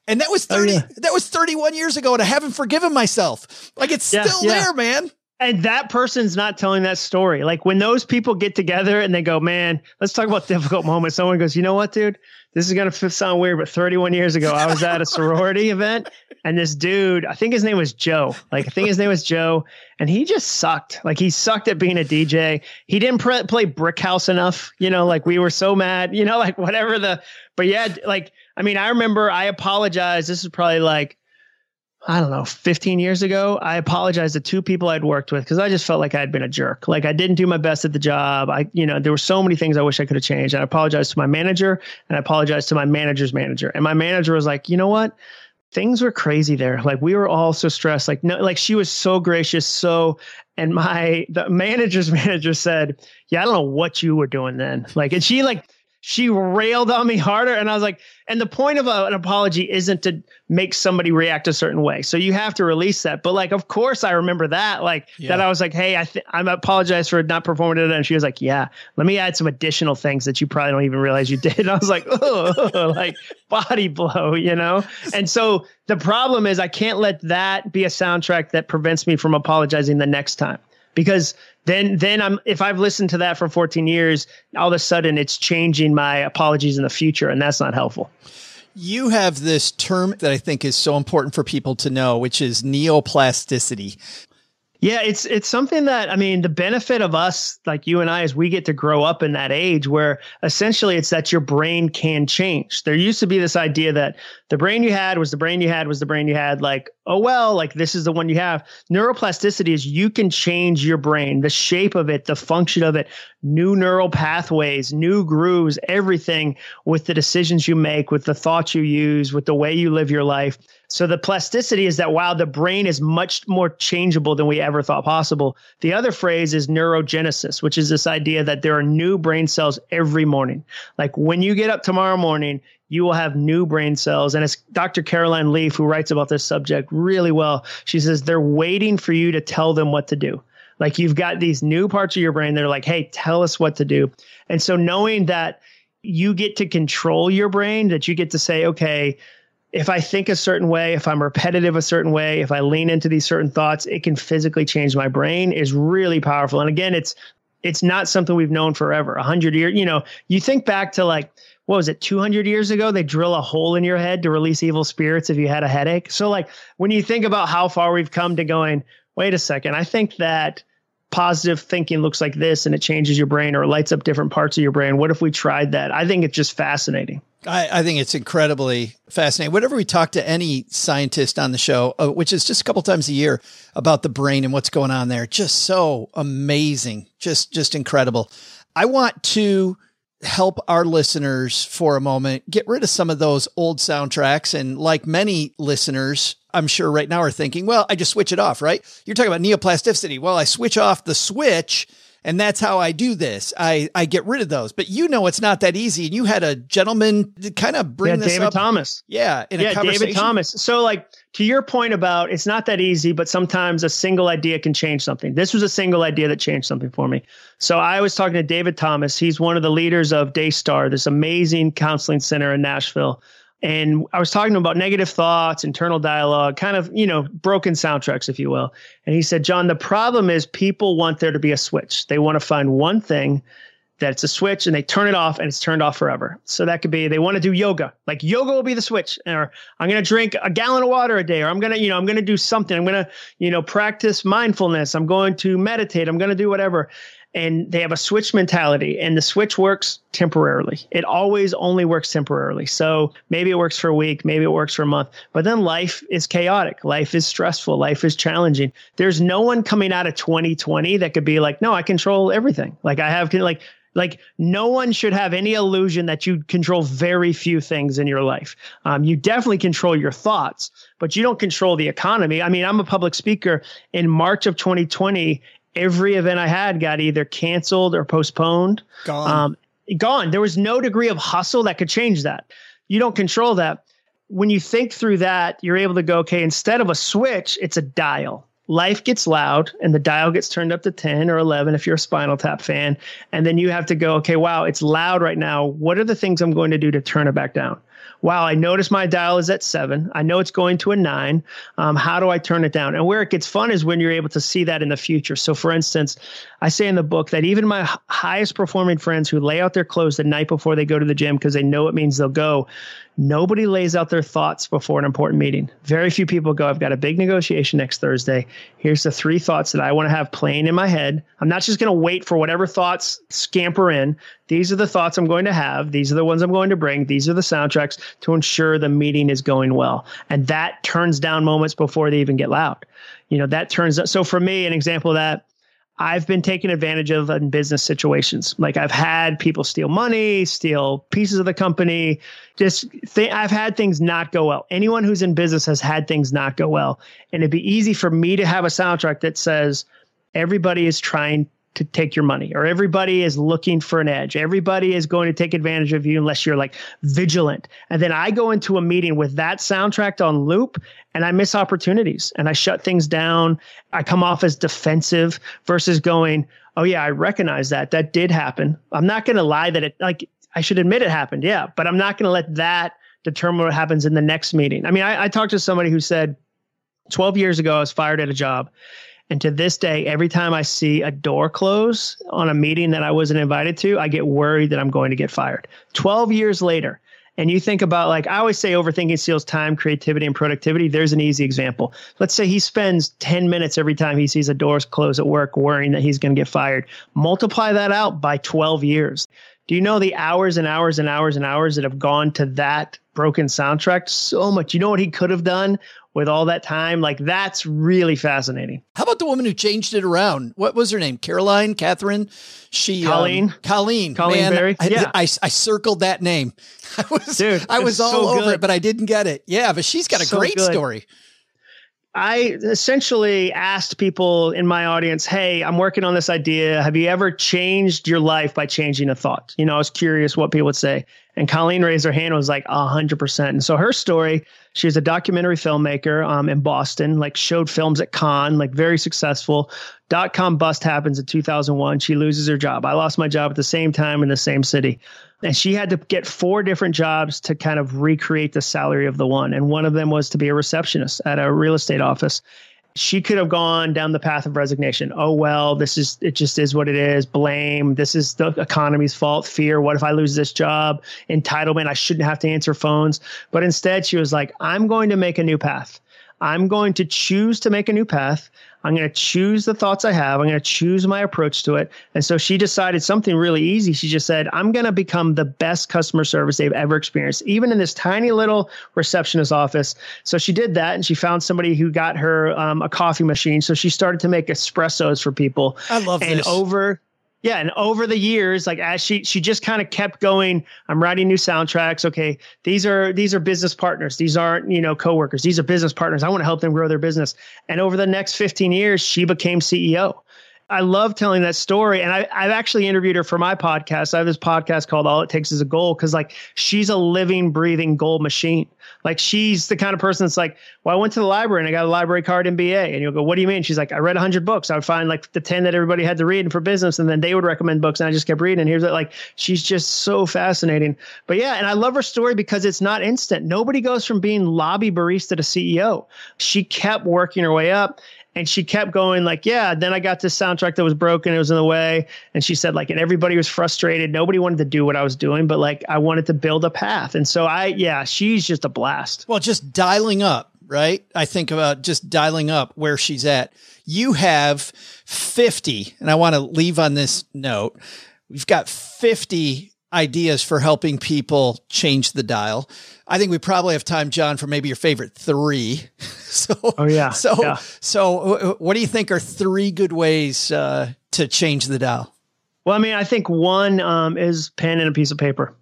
And that was thirty. Oh, yeah. That was thirty-one years ago, and I haven't forgiven myself. Like it's yeah, still yeah. there, man. And that person's not telling that story. Like when those people get together and they go, man, let's talk about difficult moments. Someone goes, you know what, dude, this is going to sound weird, but thirty-one years ago, I was at a sorority event and this dude, I think his name was Joe. Like I think his name was Joe. And he just sucked. Like he sucked at being a D J. He didn't pre- play Brick House enough. You know, like we were so mad, you know, like whatever the, but yeah, like, I mean, I remember I apologized. This is probably like, I don't know, fifteen years ago, I apologized to two people I'd worked with because I just felt like I had been a jerk. Like I didn't do my best at the job. I, you know, there were so many things I wish I could have changed. I apologized to my manager and I apologized to my manager's manager. And my manager was like, you know what? Things were crazy there. Like we were all so stressed. Like, no, like she was so gracious. So, and my, the manager's manager said, yeah, I don't know what you were doing then. Like, and she like, she railed on me harder. And I was like, and the point of a, an apology isn't to make somebody react a certain way. So you have to release that. But like, of course I remember that, like yeah. that I was like, hey, I th- I'm apologized for not performing today. And she was like, yeah, let me add some additional things that you probably don't even realize you did. And I was like, oh, like body blow, you know? And so the problem is I can't let that be a soundtrack that prevents me from apologizing the next time. Because then then I'm if I've listened to that for fourteen years, all of a sudden it's changing my apologies in the future. And that's not helpful. You have this term that I think is so important for people to know, which is neoplasticity. Yeah, it's it's something that, I mean, the benefit of us, like you and I, is we get to grow up in that age where essentially it's that your brain can change. There used to be this idea that the brain you had was the brain you had was the brain you had, like, oh, well, like this is the one you have. Neuroplasticity is you can change your brain, the shape of it, the function of it, new neural pathways, new grooves, everything with the decisions you make, with the thoughts you use, with the way you live your life. So the plasticity is that, wow, the brain is much more changeable than we ever thought possible. The other phrase is neurogenesis, which is this idea that there are new brain cells every morning. Like when you get up tomorrow morning, you will have new brain cells. And it's Doctor Caroline Leaf who writes about this subject really well. She says they're waiting for you to tell them what to do. Like you've got these new parts of your brain that are like, hey, tell us what to do. And so knowing that you get to control your brain, that you get to say, okay, if I think a certain way, if I'm repetitive a certain way, if I lean into these certain thoughts, it can physically change my brain is really powerful. And again, it's it's not something we've known forever. A hundred years, you know, you think back to like, what was it, two hundred years ago, they drill a hole in your head to release evil spirits if you had a headache. So like when you think about how far we've come to going, wait a second, I think that positive thinking looks like this and it changes your brain or lights up different parts of your brain. What if we tried that? I think it's just fascinating. I, I think it's incredibly fascinating. Whenever we talk to any scientist on the show, uh, which is just a couple times a year, about the brain and what's going on there, just so amazing, just, just incredible. I want to help our listeners for a moment, get rid of some of those old soundtracks. And like many listeners, I'm sure right now are thinking, well, I just switch it off, right? You're talking about neoplasticity. Well, I switch off the switch and that's how I do this. I, I get rid of those, but you know, it's not that easy. And you had a gentleman kind of bring yeah, this David up. Thomas. Yeah. In yeah, a conversation. David Thomas. So like to your point about it's not that easy, but sometimes a single idea can change something. This was a single idea that changed something for me. So I was talking to David Thomas. He's one of the leaders of Daystar, this amazing counseling center in Nashville. And I was talking to him about negative thoughts, internal dialogue, kind of, you know, broken soundtracks, if you will. And he said, John, the problem is people want there to be a switch. They want to find one thing that's a switch and they turn it off and it's turned off forever. So that could be, they want to do yoga, like yoga will be the switch, or I'm going to drink a gallon of water a day, or I'm going to, you know, I'm going to do something. I'm going to, you know, practice mindfulness. I'm going to meditate. I'm going to do whatever. And they have a switch mentality, and the switch works temporarily. It always only works temporarily. So maybe it works for a week, maybe it works for a month, but then life is chaotic. Life is stressful. Life is challenging. There's no one coming out of twenty twenty that could be like, no, I control everything. Like I have like, Like no one should have any illusion that you control very few things in your life. Um, you definitely control your thoughts, but you don't control the economy. I mean, I'm a public speaker. In March of twenty twenty, every event I had got either canceled or postponed. Gone. Um, gone. There was no degree of hustle that could change that. You don't control that. When you think through that, you're able to go, okay, instead of a switch, it's a dial. Life gets loud and the dial gets turned up to ten or eleven if you're a Spinal Tap fan. And then you have to go, okay, wow, it's loud right now. What are the things I'm going to do to turn it back down? wow, I notice my dial is at seven. I know it's going to a nine. Um, how do I turn it down? And where it gets fun is when you're able to see that in the future. So for instance, I say in the book that even my highest performing friends who lay out their clothes the night before they go to the gym because they know it means they'll go, nobody lays out their thoughts before an important meeting. Very few people go, I've got a big negotiation next Thursday. Here's the three thoughts that I want to have playing in my head. I'm not just going to wait for whatever thoughts scamper in. These are the thoughts I'm going to have. These are the ones I'm going to bring. These are the soundtracks to ensure the meeting is going well. And that turns down moments before they even get loud. You know, that turns up. So for me, an example of that, I've been taken advantage of in business situations. Like I've had people steal money, steal pieces of the company. Just th- I've had things not go well. Anyone who's in business has had things not go well. And it'd be easy for me to have a soundtrack that says, everybody is trying to take your money, or everybody is looking for an edge. Everybody is going to take advantage of you unless you're like vigilant. And then I go into a meeting with that soundtrack on loop and I miss opportunities and I shut things down. I come off as defensive versus going, oh yeah, I recognize that. That did happen. I'm not going to lie that it, like, I should admit it happened. Yeah. But I'm not going to let that determine what happens in the next meeting. I mean, I, I talked to somebody who said twelve years ago, I was fired at a job. And to this day, every time I see a door close on a meeting that I wasn't invited to, I get worried that I'm going to get fired. twelve years later. And you think about, like, I always say overthinking steals time, creativity, and productivity. There's an easy example. Let's say he spends ten minutes every time he sees a door close at work worrying that he's going to get fired. Multiply that out by twelve years. Do you know the hours and hours and hours and hours that have gone to that broken soundtrack? So much. You know what he could have done with all that time? Like, that's really fascinating. How about the woman who changed it around? What was her name? Caroline, Catherine, she, Colleen, um, Colleen, Colleen Man, Berry. I, yeah. I, I, I circled that name. I was, Dude, I was all so over good. it, but I didn't get it. Yeah. But she's got a so great good. story. I essentially asked people in my audience, hey, I'm working on this idea. Have you ever changed your life by changing a thought? You know, I was curious what people would say. And Colleen raised her hand and was like, one hundred percent. And so her story, she was a documentary filmmaker um, in Boston, like showed films at Cannes, like very successful. Dot-com bust happens in two thousand one. She loses her job. I lost my job at the same time in the same city. And she had to get four different jobs to kind of recreate the salary of the one. And one of them was to be a receptionist at a real estate office. She could have gone down the path of resignation. Oh, well, this is, it just is what it is. Blame. This is the economy's fault. Fear. What if I lose this job? Entitlement. I shouldn't have to answer phones. But instead she was like, I'm going to make a new path. I'm going to choose to make a new path. I'm going to choose the thoughts I have. I'm going to choose my approach to it. And so she decided something really easy. She just said, I'm going to become the best customer service they've ever experienced, even in this tiny little receptionist office. So she did that. And she found somebody who got her um, a coffee machine. So she started to make espressos for people. I love and this. Over Yeah. And over the years, like as she, she just kind of kept going, I'm writing new soundtracks. Okay. These are, these are business partners. These aren't, you know, coworkers. These are business partners. I want to help them grow their business. And over the next fifteen years, she became C E O. I love telling that story. And I, I've actually interviewed her for my podcast. I have this podcast called All It Takes Is a Goal. Cause like, she's a living, breathing goal machine. Like she's the kind of person that's like, well, I went to the library and I got a library card M B A. And you'll go, what do you mean? She's like, I read a hundred books. I would find like the ten that everybody had to read and for business. And then they would recommend books. And I just kept reading. And here's that. Like, she's just so fascinating, but yeah. And I love her story because it's not instant. Nobody goes from being lobby barista to C E O. She kept working her way up. And she kept going like, yeah, then I got this soundtrack that was broken. It was in the way. And she said like, and everybody was frustrated. Nobody wanted to do what I was doing, but like, I wanted to build a path. And so I, yeah, she's just a blast. Well, just dialing up, right? I think about just dialing up where she's at. You have fifty, and I want to leave on this note. We've got fifty ideas for helping people change the dial. I think we probably have time, Jon, for maybe your favorite three. So, oh, yeah. So, yeah. so what do you think are three good ways uh, to change the dial? Well, I mean, I think one um, is pen and a piece of paper.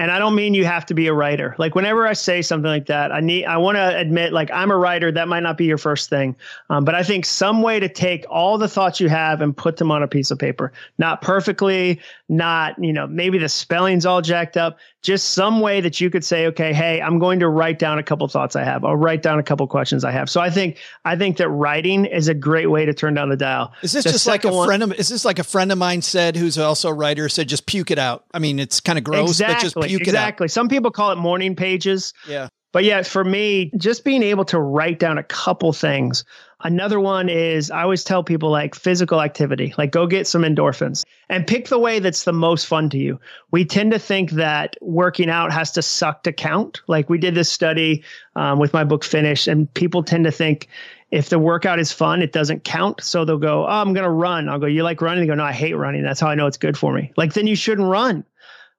And I don't mean you have to be a writer. Like whenever I say something like that, I need, I want to admit like I'm a writer. That might not be your first thing. Um, but I think some way to take all the thoughts you have and put them on a piece of paper, not perfectly, not, you know, maybe the spelling's all jacked up. just some way that you could say, okay, hey, I'm going to write down a couple of thoughts I have. I'll write down a couple of questions I have. So I think I think that writing is a great way to turn down the dial. Is this the just like a one, friend? Of, is this like a friend of mine said, who's also a writer, said just puke it out? I mean, it's kind of gross, exactly, but just puke exactly. it out. Exactly. Some people call it morning pages. Yeah. But yeah, for me, just being able to write down a couple things. Another one is I always tell people like physical activity, like go get some endorphins and pick the way that's the most fun to you. We tend to think that working out has to suck to count. Like we did this study um, with my book Finish, and people tend to think if the workout is fun, it doesn't count. So they'll go, oh, I'm going to run. I'll go, you like running? They go, no, I hate running. That's how I know it's good for me. Like, then you shouldn't run.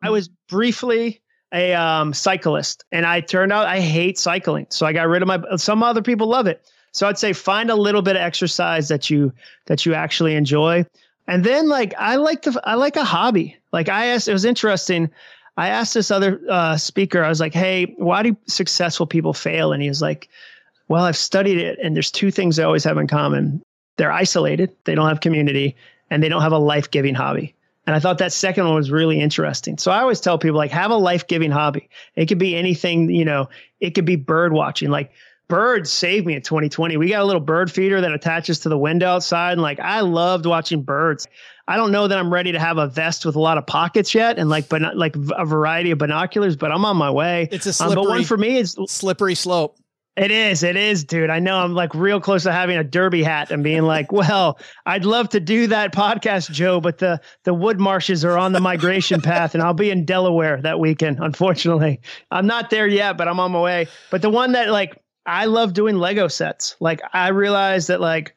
I was briefly a um, cyclist, and I turned out I hate cycling. So I got rid of my, some other people love it. So I'd say find a little bit of exercise that you, that you actually enjoy. And then like, I like to, I like a hobby. Like I asked, it was interesting. I asked this other uh, speaker, I was like, hey, why do successful people fail? And he was like, well, I've studied it. And there's two things they always have in common. They're isolated. They don't have community, and they don't have a life-giving hobby. And I thought that second one was really interesting. So I always tell people like, have a life-giving hobby. It could be anything, you know, it could be bird watching. Like birds saved me in twenty twenty. We got a little bird feeder that attaches to the window outside. And like, I loved watching birds. I don't know that I'm ready to have a vest with a lot of pockets yet. And like, but not like a variety of binoculars, but I'm on my way. It's a slippery, um, but one for me is slippery slope. It is. It is, dude. I know I'm like real close to having a derby hat and being like, well, I'd love to do that podcast, Joe, but the, the wood marshes are on the migration path, and I'll be in Delaware that weekend. Unfortunately, I'm not there yet, but I'm on my way. But the one that like, I love doing Lego sets. Like I realized that like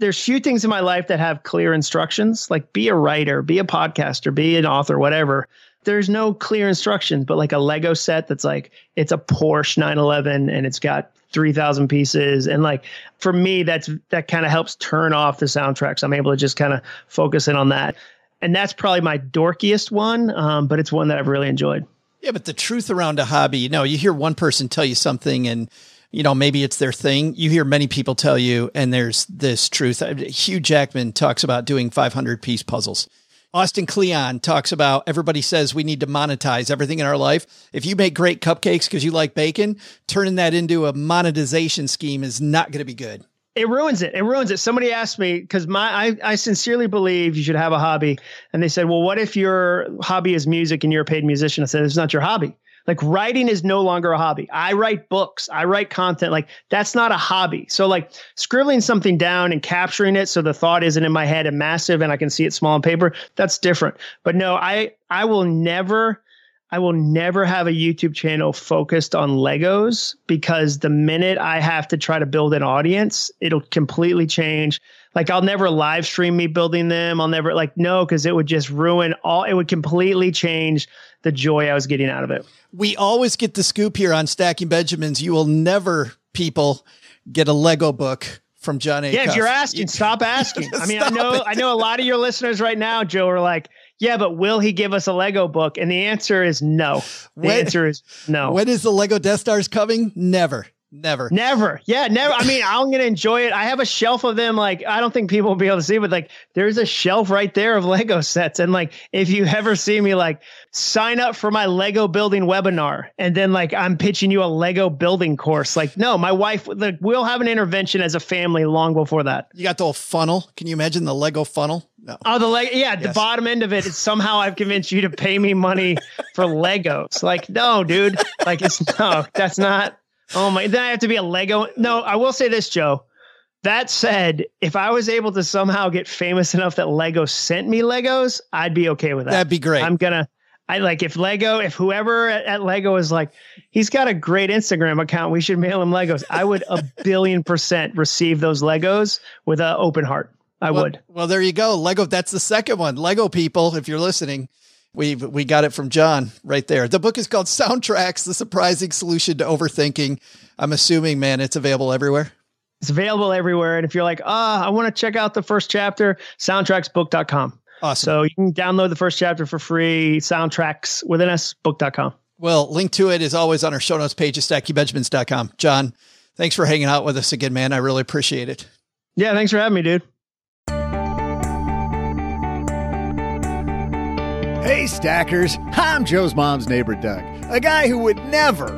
there's few things in my life that have clear instructions, like be a writer, be a podcaster, be an author, whatever. There's no clear instructions, but like a Lego set that's like, it's a Porsche nine eleven and it's got three thousand pieces. And like, for me, that's, that kind of helps turn off the soundtracks. I'm able to just kind of focus in on that. And that's probably my dorkiest one. Um, but it's one that I've really enjoyed. Yeah. But the truth around a hobby, you know, you hear one person tell you something and, you know, maybe it's their thing. You hear many people tell you, and there's this truth. Hugh Jackman talks about doing five hundred piece puzzles. Austin Kleon talks about, everybody says we need to monetize everything in our life. If you make great cupcakes because you like bacon, turning that into a monetization scheme is not going to be good. It ruins it. It ruins it. Somebody asked me, because my I, I sincerely believe you should have a hobby. And they said, well, what if your hobby is music and you're a paid musician? I said, it's not your hobby. Like writing is no longer a hobby. I write books. I write content. Like that's not a hobby. So like scribbling something down and capturing it so the thought isn't in my head and massive and I can see it small on paper, that's different. But no, I, I will never, I will never have a YouTube channel focused on Legos, because the minute I have to try to build an audience, it'll completely change. Like I'll never live stream me building them. I'll never like, no, because it would just ruin all, it would completely change the joy I was getting out of it. We always get the scoop here on Stacking Benjamins. You will never, people, get a Lego book from Jon Acuff. Yeah, if you're asking, you, stop asking. I mean, I know, it. I know a lot of your listeners right now, Joe, are like, yeah, but will he give us a Lego book? And the answer is no. The when, answer is no. When is the Lego Death Stars coming? Never. Never, never. Yeah, never. I mean, I'm going to enjoy it. I have a shelf of them. Like, I don't think people will be able to see, but like, there's a shelf right there of Lego sets. And like, if you ever see me, like sign up for my Lego building webinar, and then like, I'm pitching you a Lego building course. Like, no, my wife, like, we'll have an intervention as a family long before that. You got the whole funnel. Can you imagine the Lego funnel? No. Oh, the leg. Yeah. Yes. The bottom end of it is somehow I've convinced you to pay me money for Legos. Like, no, dude, like it's no, that's not. Oh my, then I have to be a Lego. No, I will say this, Joe. That said, if I was able to somehow get famous enough that Lego sent me Legos, I'd be okay with that. That'd be great. I'm going to, I like if Lego, if whoever at, at Lego is like, he's got a great Instagram account, we should mail him Legos. I would a billion percent receive those Legos with an open heart. I well, would. Well, there you go. Lego. That's the second one. Lego people, if you're listening. We we got it from Jon right there. The book is called Soundtracks, The Surprising Solution to Overthinking. I'm assuming, man, it's available everywhere. It's available everywhere. And if you're like, ah, oh, I want to check out the first chapter, soundtracks book dot com. Awesome. So you can download the first chapter for free, soundtracks within us, book dot com. Well, link to it is always on our show notes page at stacky benjamins dot com. Jon, thanks for hanging out with us again, man. I really appreciate it. Yeah, thanks for having me, dude. Hey, Stackers. I'm Joe's mom's neighbor, Doug, a guy who would never,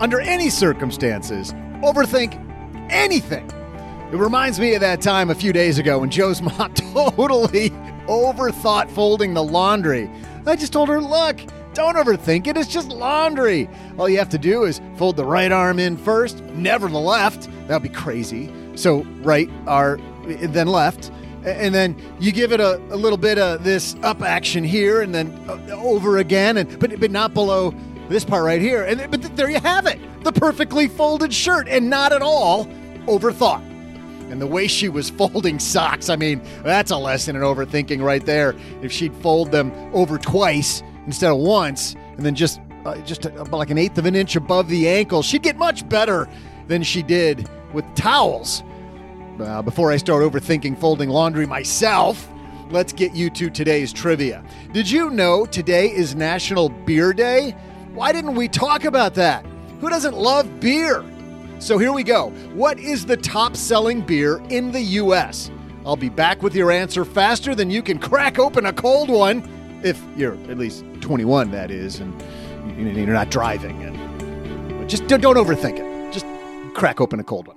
under any circumstances, overthink anything. It reminds me of that time a few days ago when Joe's mom totally overthought folding the laundry. I just told her, look, don't overthink it. It's just laundry. All you have to do is fold the right arm in first, never the left. That would be crazy. So right arm, then left. And then you give it a, a little bit of this up action here and then over again, and but but not below this part right here. And but there you have it. The perfectly folded shirt and not at all overthought. And the way she was folding socks, I mean, that's a lesson in overthinking right there. If she'd fold them over twice instead of once and then just uh, just like an eighth of an inch above the ankle, she'd get much better than she did with towels. Uh, before I start overthinking folding laundry myself, let's get you to today's trivia. Did you know today is National Beer Day? Why didn't we talk about that? Who doesn't love beer? So here we go. What is the top-selling beer in the U S? I'll be back with your answer faster than you can crack open a cold one. If you're at least twenty-one, that is, and you're not driving. And just don't overthink it. Just crack open a cold one.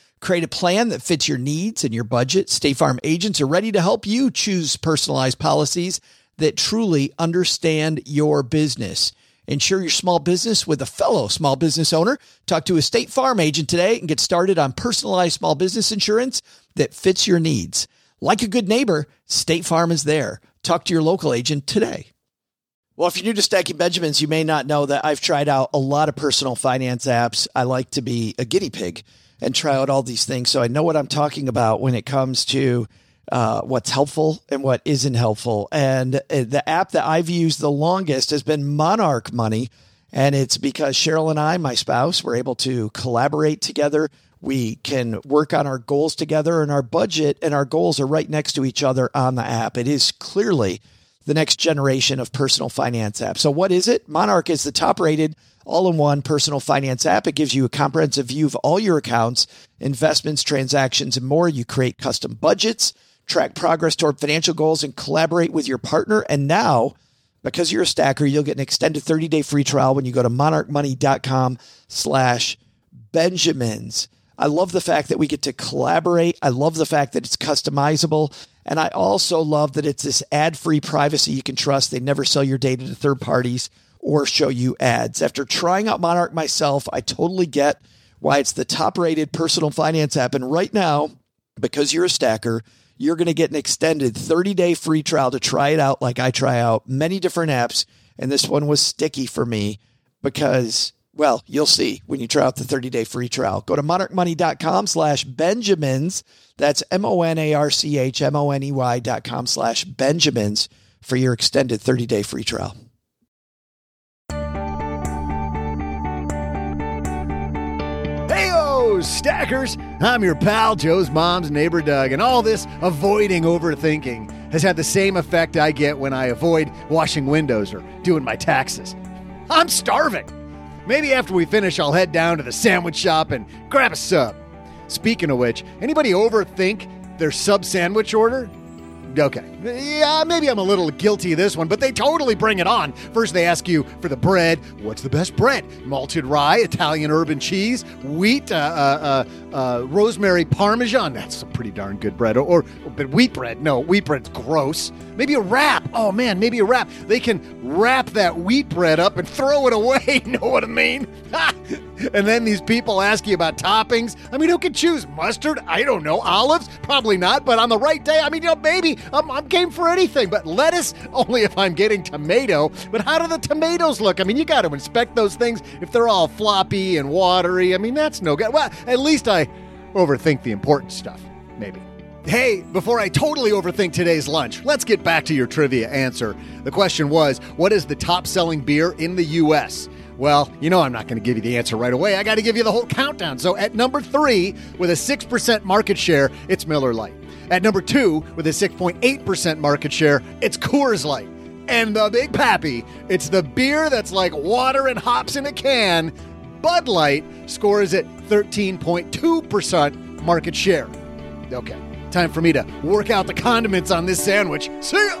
Create a plan that fits your needs and your budget. State Farm agents are ready to help you choose personalized policies that truly understand your business. Insure your small business with a fellow small business owner. Talk to a State Farm agent today and get started on personalized small business insurance that fits your needs. Like a good neighbor, State Farm is there. Talk to your local agent today. Well, if you're new to Stacking Benjamins, you may not know that I've tried out a lot of personal finance apps. I like to be a guinea pig and try out all these things, so I know what I'm talking about when it comes to uh, what's helpful and what isn't helpful. And the app that I've used the longest has been Monarch Money, and it's because Cheryl and I, my spouse, were able to collaborate together. We can work on our goals together, and our budget and our goals are right next to each other on the app. It is clearly the next generation of personal finance apps. So what is it? Monarch is the top-rated all-in-one personal finance app. It gives you a comprehensive view of all your accounts, investments, transactions, and more. You create custom budgets, track progress toward financial goals, and collaborate with your partner. And now, because you're a stacker, you'll get an extended thirty-day free trial when you go to monarch money dot com slash Benjamins. I love the fact that we get to collaborate. I love the fact that it's customizable. And I also love that it's this ad-free privacy you can trust. They never sell your data to third parties or show you ads. After trying out Monarch myself, I totally get why it's the top-rated personal finance app. And right now, because you're a stacker, you're going to get an extended thirty-day free trial to try it out like I try out many different apps. And this one was sticky for me because, well, you'll see when you try out the thirty-day free trial. Go to monarch money dot com slash Benjamins. That's M-O-N-A-R-C-H-M-O-N-E-Y dot com slash Benjamins for your extended thirty-day free trial. Stackers, I'm your pal, Joe's mom's neighbor, Doug, and all this avoiding overthinking has had the same effect I get when I avoid washing windows or doing my taxes. I'm starving. Maybe after we finish, I'll head down to the sandwich shop and grab a sub. Speaking of which, anybody overthink their sub sandwich order? Okay. Yeah, maybe I'm a little guilty of this one, but they totally bring it on. First, they ask you for the bread. What's the best bread? Malted rye, Italian urban cheese, wheat, uh, uh, uh, uh, rosemary parmesan. That's some pretty darn good bread. Or, or but wheat bread. No, wheat bread's gross. Maybe a wrap. Oh, man, maybe a wrap. They can wrap that wheat bread up and throw it away. Know what I mean? And then these people ask you about toppings. I mean, who can choose? Mustard? I don't know. Olives? Probably not. But on the right day, I mean, you know, maybe I'm, I'm game for anything. But lettuce? Only if I'm getting tomato. But how do the tomatoes look? I mean, you got to inspect those things if they're all floppy and watery. I mean, that's no good. Well, at least I overthink the important stuff. Maybe. Hey, before I totally overthink today's lunch, let's get back to your trivia answer. The question was, what is the top-selling beer in the U S? Well, you know I'm not going to give you the answer right away. I got to give you the whole countdown. So at number three, with a six percent market share, it's Miller Lite. At number two, with a six point eight percent market share, it's Coors Light. And the Big Pappy, it's the beer that's like water and hops in a can. Bud Light scores at thirteen point two percent market share. Okay, time for me to work out the condiments on this sandwich. See ya!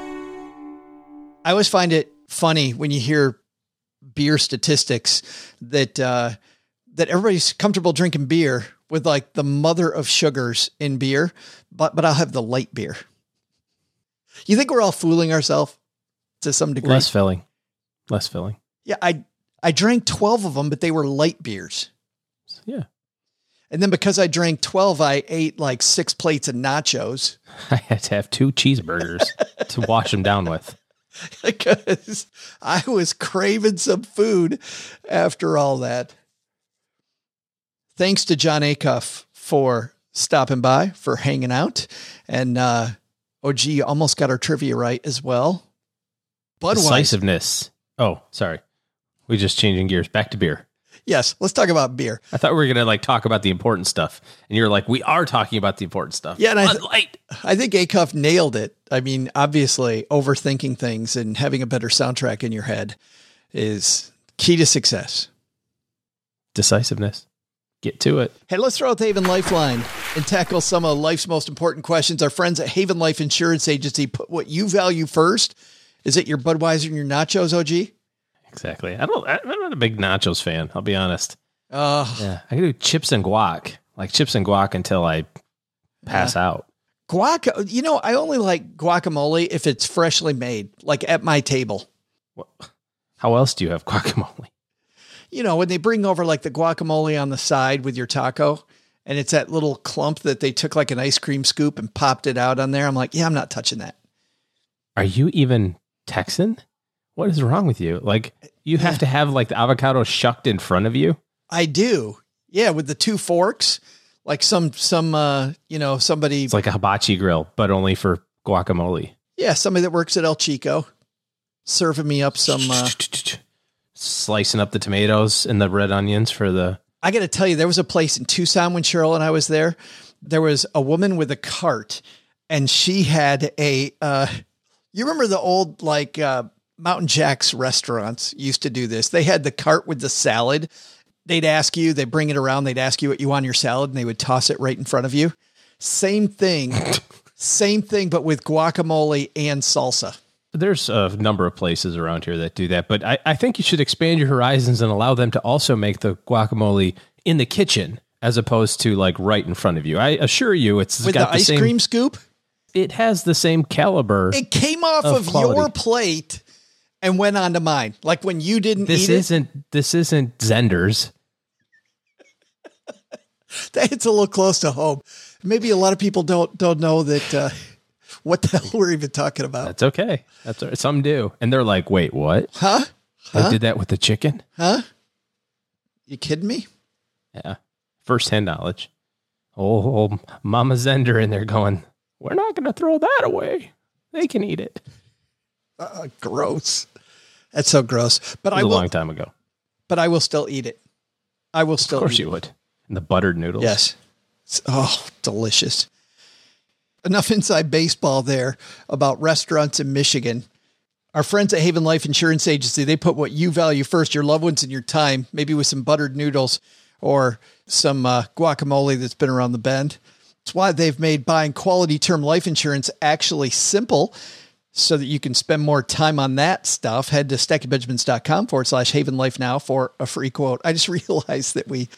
I always find it funny when you hear beer statistics that uh, that everybody's comfortable drinking beer with like the mother of sugars in beer, but but I'll have the light beer. You think we're all fooling ourselves to some degree? Less filling, less filling. Yeah, I I drank twelve of them, but they were light beers. Yeah, and then because I drank twelve, I ate like six plates of nachos. I had to have two cheeseburgers to wash them down with. Because I was craving some food after all that. Thanks to Jon Acuff for stopping by, for hanging out. And uh, O G almost got our trivia right as well. Budweiser. Decisiveness. Oh, sorry. We're just changing gears. Back to beer. Yes. Let's talk about beer. I thought we were going to like talk about the important stuff. And you're like, we are talking about the important stuff. Yeah. And I, th- I think Acuff nailed it. I mean, obviously overthinking things and having a better soundtrack in your head is key to success. Decisiveness. Get to it. Hey, let's throw out the Haven Lifeline and tackle some of life's most important questions. Our friends at Haven Life Insurance Agency put what you value first. Is it your Budweiser and your nachos, O G? Exactly. I don't, I'm not a big nachos fan. I'll be honest. Uh, yeah, I can do chips and guac, like chips and guac until I pass yeah. out. Guac. You know, I only like guacamole if it's freshly made, like at my table. What? How else do you have guacamole? You know, when they bring over like the guacamole on the side with your taco and it's that little clump that they took like an ice cream scoop and popped it out on there. I'm like, yeah, I'm not touching that. Are you even Texan? What is wrong with you? Like you have yeah. to have like the avocado shucked in front of you. I do. Yeah. With the two forks, like some, some, uh, you know, somebody. It's like a hibachi grill, but only for guacamole. Yeah. Somebody that works at El Chico serving me up some, uh, slicing up the tomatoes and the red onions for the, I got to tell you, there was a place in Tucson when Cheryl and I was there, there was a woman with a cart and she had a, uh, you remember the old, like, uh, Mountain Jack's restaurants used to do this. They had the cart with the salad. They'd ask you, they bring it around. They'd ask you what you want on your salad and they would toss it right in front of you. Same thing, same thing, but with guacamole and salsa. There's a number of places around here that do that, but I, I think you should expand your horizons and allow them to also make the guacamole in the kitchen as opposed to like right in front of you. I assure you it's with got the ice the same, cream scoop. It has the same caliber. It came off of, of your plate. And went on to mine. Like when you didn't this eat isn't, it. This isn't Zender's. That hits a little close to home. Maybe a lot of people don't don't know that uh, what the hell we're even talking about. That's okay. That's right. Some do. And they're like, wait, what? Huh? Huh? I did that with the chicken? Huh? You kidding me? Yeah. First-hand knowledge. Old, old Mama Zender in there going, we're not going to throw that away. They can eat it. Uh, gross. That's so gross. But I will, a long time ago. But I will still eat it. I will still. Of course, eat you it. Would. And the buttered noodles. Yes. It's, oh, delicious. Enough inside baseball there about restaurants in Michigan. Our friends at Haven Life Insurance Agency, they put what you value first, your loved ones and your time, maybe with some buttered noodles or some uh, guacamole that's been around the bend. That's why they've made buying quality term life insurance actually simple. So that you can spend more time on that stuff, head to stacky benjamins dot com forward slash Haven Life now for a free quote. I just realized that we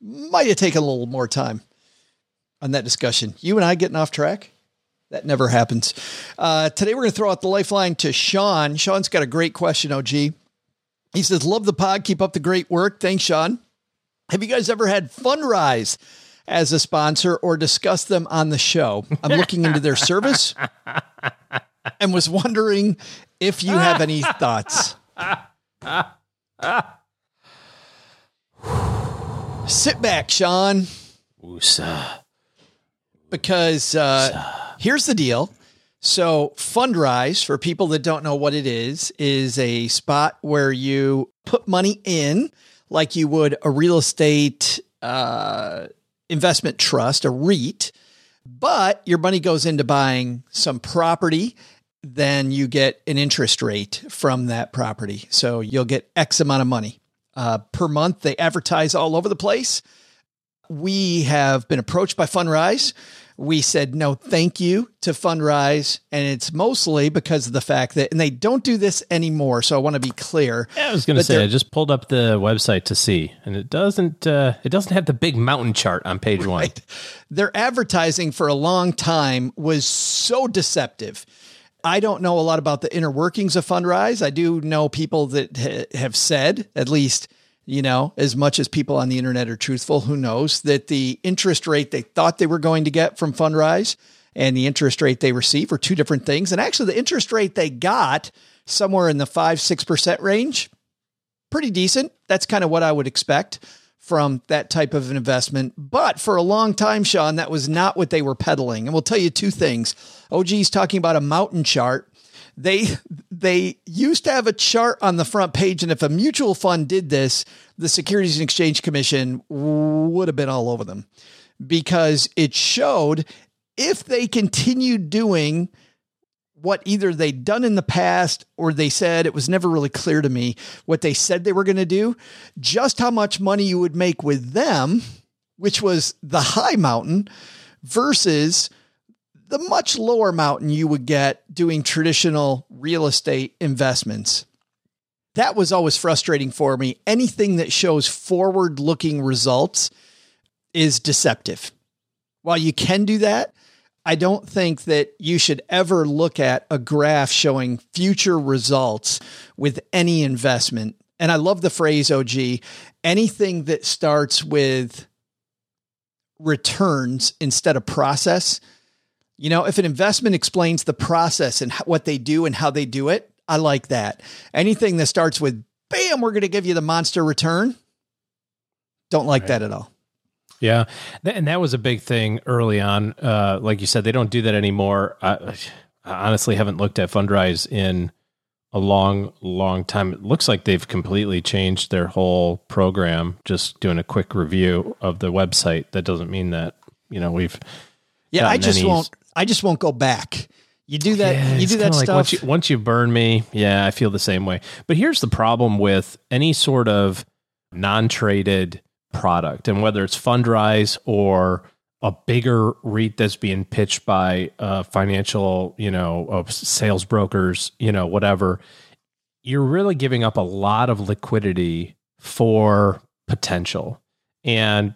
might have taken a little more time on that discussion. You and I getting off track? That never happens. Uh, today, we're going to throw out the lifeline to Sean. Sean's got a great question, O G. He says, love the pod. Keep up the great work. Thanks, Sean. Have you guys ever had Fundrise as a sponsor or discussed them on the show? I'm looking into their service. And was wondering if you have any thoughts. Sit back, Sean. Because uh, here's the deal. So Fundrise, for people that don't know what it is, is a spot where you put money in like you would a real estate uh, investment trust, a REIT, but your money goes into buying some property, then you get an interest rate from that property. So you'll get X amount of money uh, per month. They advertise all over the place. We have been approached by Fundrise. We said no thank you to Fundrise, and it's mostly because of the fact that, and they don't do this anymore, so I want to be clear. Yeah, I was going to say, I just pulled up the website to see, and it doesn't uh, it doesn't have the big mountain chart on page right. one. Their advertising for a long time was so deceptive. I don't know a lot about the inner workings of Fundrise. I do know people that ha have said, at least, you know, as much as people on the internet are truthful, who knows, that the interest rate they thought they were going to get from Fundrise and the interest rate they receive are two different things. And actually the interest rate they got somewhere in the five, six percent range, pretty decent. That's kind of what I would expect from that type of an investment. But for a long time, Sean, that was not what they were peddling. And we'll tell you two things. O G's talking about a mountain chart. They they used to have a chart on the front page, and if a mutual fund did this, the Securities and Exchange Commission would have been all over them, because it showed if they continued doing what either they'd done in the past or they said, it was never really clear to me what they said they were going to do, just how much money you would make with them, which was the high mountain, versus the much lower mountain you would get doing traditional real estate investments. That was always frustrating for me. Anything that shows forward-looking results is deceptive. While you can do that, I don't think that you should ever look at a graph showing future results with any investment. And I love the phrase, O G, anything that starts with returns instead of process. You know, if an investment explains the process and what they do and how they do it, I like that. Anything that starts with, bam, we're going to give you the monster return, don't like right. that at all. Yeah. And that was a big thing early on. Uh, like you said, they don't do that anymore. I, I honestly haven't looked at Fundrise in a long, long time. It looks like they've completely changed their whole program. Just doing a quick review of the website. That doesn't mean that, you know, we've... Yeah, I just won't. I just won't go back. You do that. Yeah, you do that like stuff. Once you, once you burn me. Yeah, I feel the same way. But here's the problem with any sort of non-traded product, and whether it's Fundrise or a bigger REIT that's being pitched by uh, financial, you know, uh, sales brokers, you know, whatever, you're really giving up a lot of liquidity for potential. And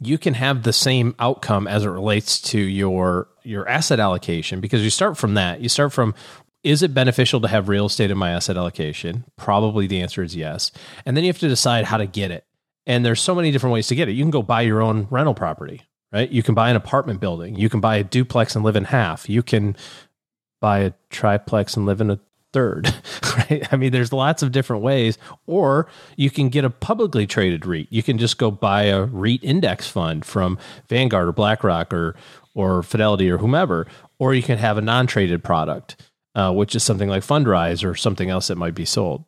you can have the same outcome as it relates to your your asset allocation, because you start from that. You start from, is it beneficial to have real estate in my asset allocation? Probably the answer is yes. And then you have to decide how to get it. And there's so many different ways to get it. You can go buy your own rental property, right? You can buy an apartment building. You can buy a duplex and live in half. You can buy a triplex and live in a third, right? I mean, there's lots of different ways. Or you can get a publicly traded REIT. You can just go buy a REIT index fund from Vanguard or BlackRock or or Fidelity or whomever. Or you can have a non-traded product, uh, which is something like Fundrise or something else that might be sold.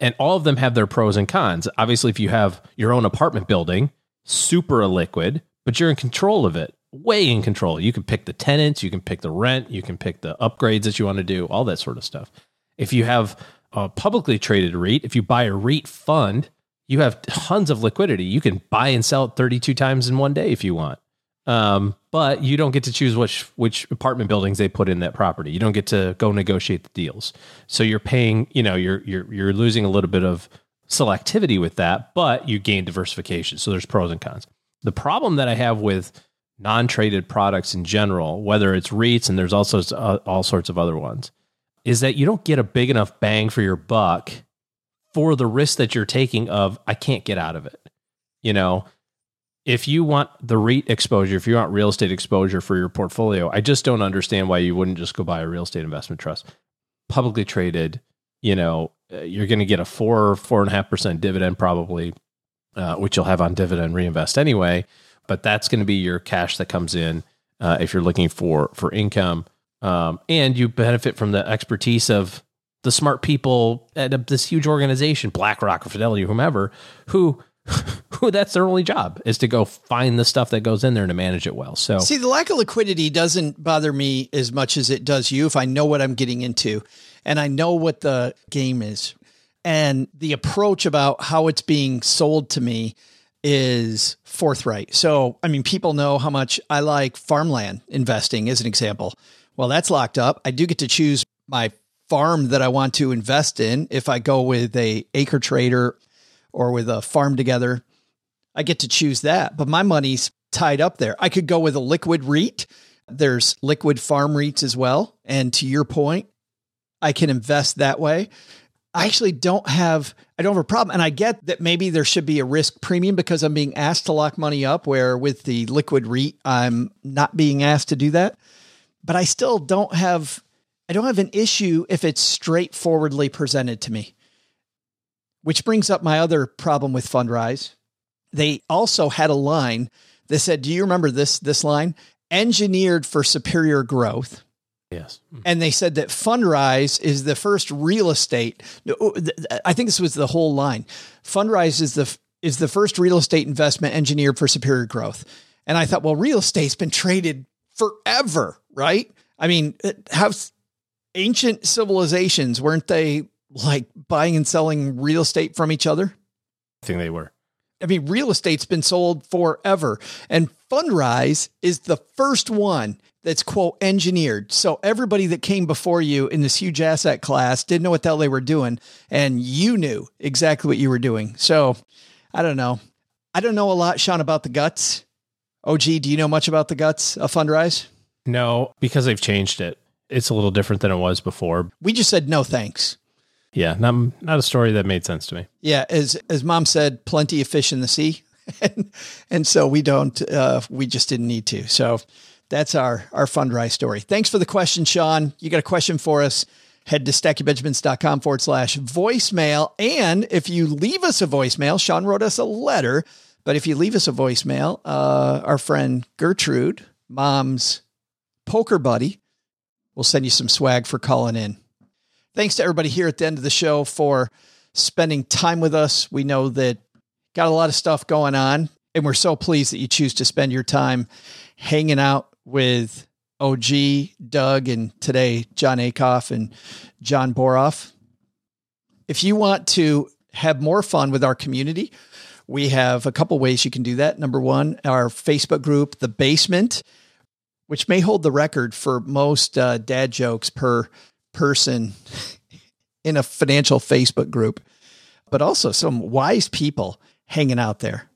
And all of them have their pros and cons. Obviously, if you have your own apartment building, super illiquid, but you're in control of it, way in control. You can pick the tenants, you can pick the rent, you can pick the upgrades that you want to do, all that sort of stuff. If you have a publicly traded REIT, if you buy a REIT fund, you have tons of liquidity. You can buy and sell it thirty-two times in one day if you want. Um, but you don't get to choose which, which apartment buildings they put in that property. You don't get to go negotiate the deals. So you're paying, you know, you're, you're, you're losing a little bit of selectivity with that, but you gain diversification. So there's pros and cons. The problem that I have with non-traded products in general, whether it's REITs and there's also uh, all sorts of other ones, is that you don't get a big enough bang for your buck for the risk that you're taking of, I can't get out of it. You know, if you want the REIT exposure, if you want real estate exposure for your portfolio, I just don't understand why you wouldn't just go buy a real estate investment trust. Publicly traded, you know, you're going to get a four, four and a half percent dividend probably, uh, which you'll have on dividend reinvest anyway. But that's going to be your cash that comes in uh, if you're looking for, for income. Um, and you benefit from the expertise of the smart people at a, this huge organization, BlackRock or Fidelity or whomever, who, who that's their only job is to go find the stuff that goes in there and to manage it well. So see, the lack of liquidity doesn't bother me as much as it does you. If I know what I'm getting into and I know what the game is and the approach about how it's being sold to me is forthright. So, I mean, people know how much I like farmland investing as an example. Well, that's locked up. I do get to choose my farm that I want to invest in. If I go with a acre trader or with a farm together, I get to choose that, but my money's tied up there. I could go with a liquid REIT. There's liquid farm REITs as well. And to your point, I can invest that way. I actually don't have, I don't have a problem. And I get that maybe there should be a risk premium because I'm being asked to lock money up, where with the liquid REIT, I'm not being asked to do that. But I still don't have, I don't have an issue if it's straightforwardly presented to me, which brings up my other problem with Fundrise. They also had a line that said, do you remember this, this line? Engineered for superior growth. Yes. And they said that Fundrise is the first real estate. I think this was the whole line. Fundrise is the, is the first real estate investment engineered for superior growth. And I thought, well, real estate's been traded forever, right? I mean, how ancient civilizations, weren't they like buying and selling real estate from each other? I think they were. I mean, real estate's been sold forever. And Fundrise is the first one that's, quote, engineered. So everybody that came before you in this huge asset class didn't know what the hell they were doing. And you knew exactly what you were doing. So I don't know. I don't know a lot, Sean, about the guts. O G, do you know much about the guts of Fundrise? No, because they've changed it. It's a little different than it was before. We just said no thanks. Yeah, not, not a story that made sense to me. Yeah, as as Mom said, plenty of fish in the sea. and, and so we don't, uh, we just didn't need to. So that's our, our Fundrise story. Thanks for the question, Sean. You got a question for us? Head to stacky benjamins dot com forward slash voicemail. And if you leave us a voicemail, Sean wrote us a letter, but if you leave us a voicemail, uh, our friend Gertrude, Mom's poker buddy, will send you some swag for calling in. Thanks to everybody here at the end of the show for spending time with us. We know that got a lot of stuff going on, and we're so pleased that you choose to spend your time hanging out with O G, Doug, and today, Jon Acuff and John Boroff. If you want to have more fun with our community, we have a couple ways you can do that. Number one, our Facebook group, The Basement, which may hold the record for most uh, dad jokes per person in a financial Facebook group, but also some wise people hanging out there.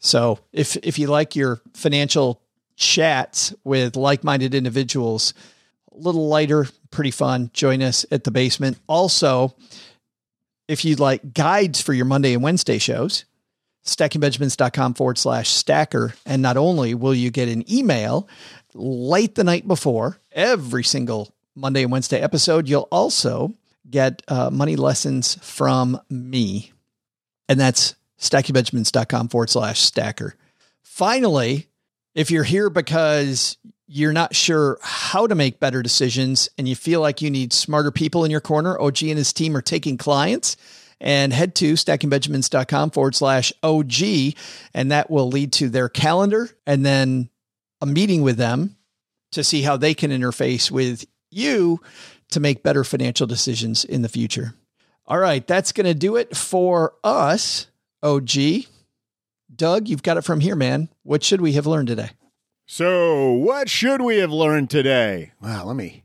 So if, if you like your financial chats with like-minded individuals, a little lighter, pretty fun, join us at The Basement. Also, if you'd like guides for your Monday and Wednesday shows, stacking benjamins dot com forward slash stacker. And not only will you get an email late the night before every single Monday and Wednesday episode, you'll also get uh, money lessons from me. And that's stacking benjamins dot com forward slash stacker. Finally, if you're here because you're not sure how to make better decisions and you feel like you need smarter people in your corner, O G and his team are taking clients. And head to stacking benjamins dot com forward slash O G, and that will lead to their calendar and then a meeting with them to see how they can interface with you to make better financial decisions in the future. All right, that's going to do it for us, O G. Doug, you've got it from here, man. What should we have learned today? So what should we have learned today? Wow, let me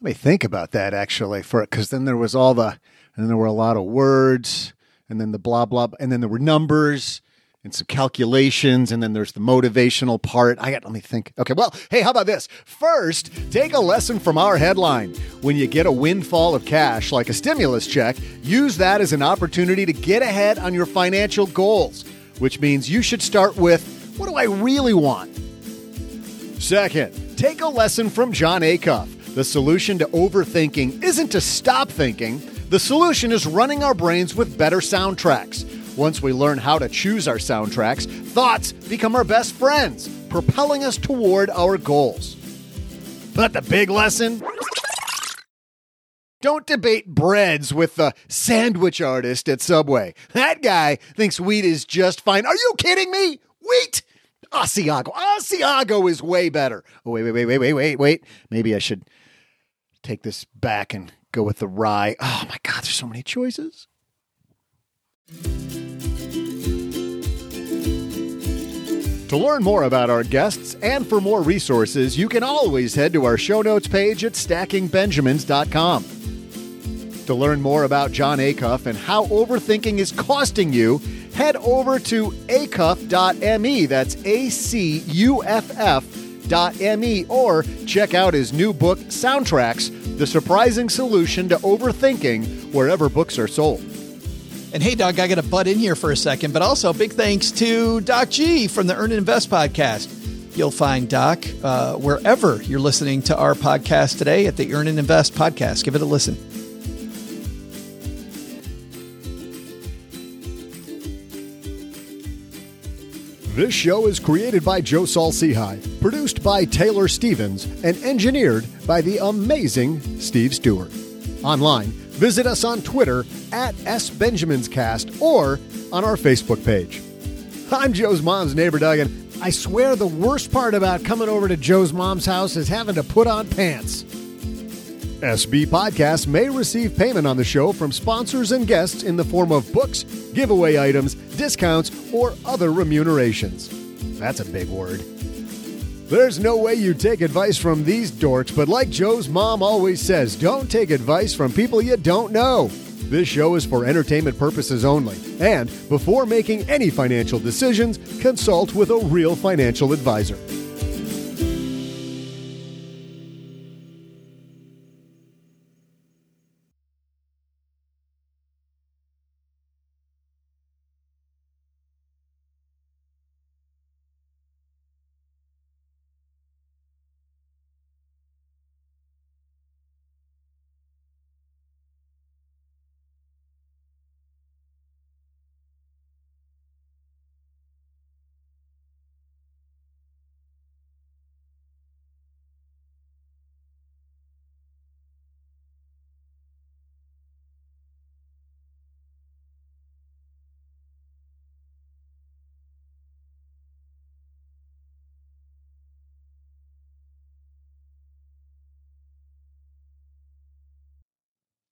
let me think about that, actually, for it, because then there was all the... And there were a lot of words, and then the blah, blah, and then there were numbers and some calculations, and then there's the motivational part. I got, let me think. Okay, well, hey, how about this? First, take a lesson from our headline. When you get a windfall of cash, like a stimulus check, use that as an opportunity to get ahead on your financial goals, which means you should start with, what do I really want? Second, take a lesson from Jon Acuff. The solution to overthinking isn't to stop thinking. The solution is running our brains with better soundtracks. Once we learn how to choose our soundtracks, thoughts become our best friends, propelling us toward our goals. But the big lesson? Don't debate breads with the sandwich artist at Subway. That guy thinks wheat is just fine. Are you kidding me? Wheat? Asiago. Asiago is way better. Oh, wait, wait, wait, wait, wait, wait, wait. Maybe I should take this back and go with the rye. Oh, my God, there's so many choices. To learn more about our guests and for more resources, you can always head to our show notes page at stacking benjamins dot com. To learn more about Jon Acuff and how overthinking is costing you, head over to acuff dot m e. That's A C U F F dot M E, or check out his new book, Soundtracks, The Surprising Solution to Overthinking, wherever books are sold. And hey, Doc, I got to butt in here for a second, but also big thanks to Doc G from the Earn and Invest podcast. You'll find Doc uh, wherever you're listening to our podcast today at the Earn and Invest podcast. Give it a listen. This show is created by Joe Saul-Sehy, produced by Taylor Stevens, and engineered by the amazing Steve Stewart. Online, visit us on Twitter at S Benjamins Cast or on our Facebook page. I'm Joe's mom's neighbor, Doug, and I swear the worst part about coming over to Joe's mom's house is having to put on pants. S B Podcasts may receive payment on the show from sponsors and guests in the form of books, giveaway items, discounts, or other remunerations. That's a big word. There's no way you take advice from these dorks, but like Joe's mom always says, don't take advice from people you don't know. This show is for entertainment purposes only, and before making any financial decisions, consult with a real financial advisor.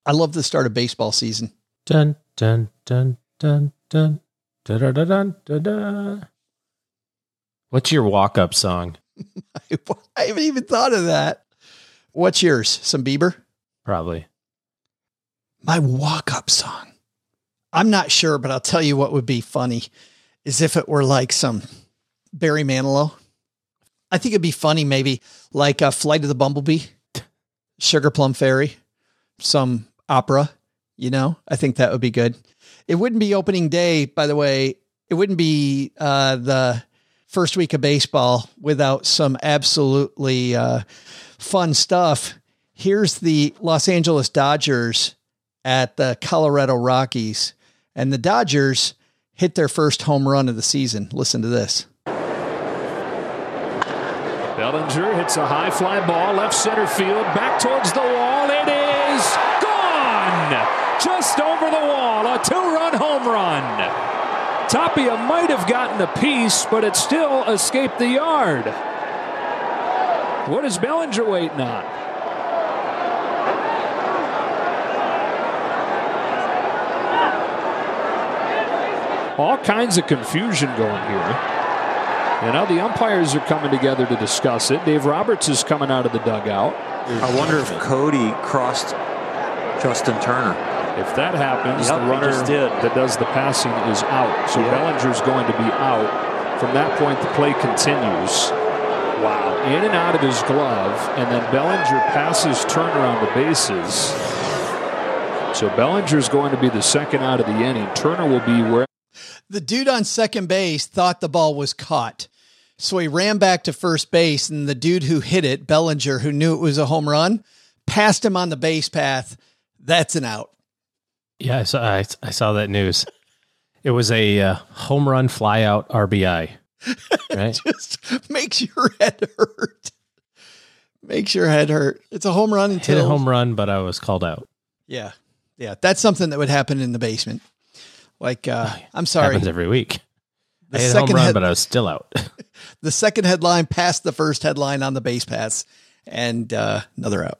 I love the start of baseball season. Dun, dun, dun, dun, dun, dun, dun, dun, dun, dun. What's your walk-up song? I, I haven't even thought of that. What's yours? Some Bieber? Probably. My walk-up song. I'm not sure, but I'll tell you what would be funny is if it were like some Barry Manilow. I think it'd be funny, maybe like a Flight of the Bumblebee, Sugar Plum Fairy, some opera, you know, I think that would be good. It wouldn't be opening day, by the way. It wouldn't be uh, the first week of baseball without some absolutely uh, fun stuff. Here's the Los Angeles Dodgers at the Colorado Rockies, and the Dodgers hit their first home run of the season. Listen to this. Bellinger hits a high fly ball, left center field, back towards the wall. It is gone! Just over the wall, a two-run home run. Tapia might have gotten a piece, but it still escaped the yard. What is Bellinger waiting on? All kinds of confusion going here. And now the umpires are coming together to discuss it. Dave Roberts is coming out of the dugout. I wonder if Cody crossed Justin Turner. If that happens, yep, the runner that does the passing is out. So yep. Bellinger's going to be out. From that point, the play continues. Wow. In and out of his glove. And then Bellinger passes Turner on the bases. So Bellinger's going to be the second out of the inning. Turner will be where. The dude on second base thought the ball was caught. So he ran back to first base, and the dude who hit it, Bellinger, who knew it was a home run, passed him on the base path. That's an out. Yeah, I saw, I, I saw that news. It was a uh, home run fly out R B I. Right? Just makes your head hurt. Makes your head hurt. It's a home run. Until... Hit a home run, but I was called out. Yeah. Yeah. That's something that would happen in the basement. Like, uh, I'm sorry. Happens every week. The I hit a home run, head... but I was still out. The second headline passed the first headline on the base paths, and uh, another out.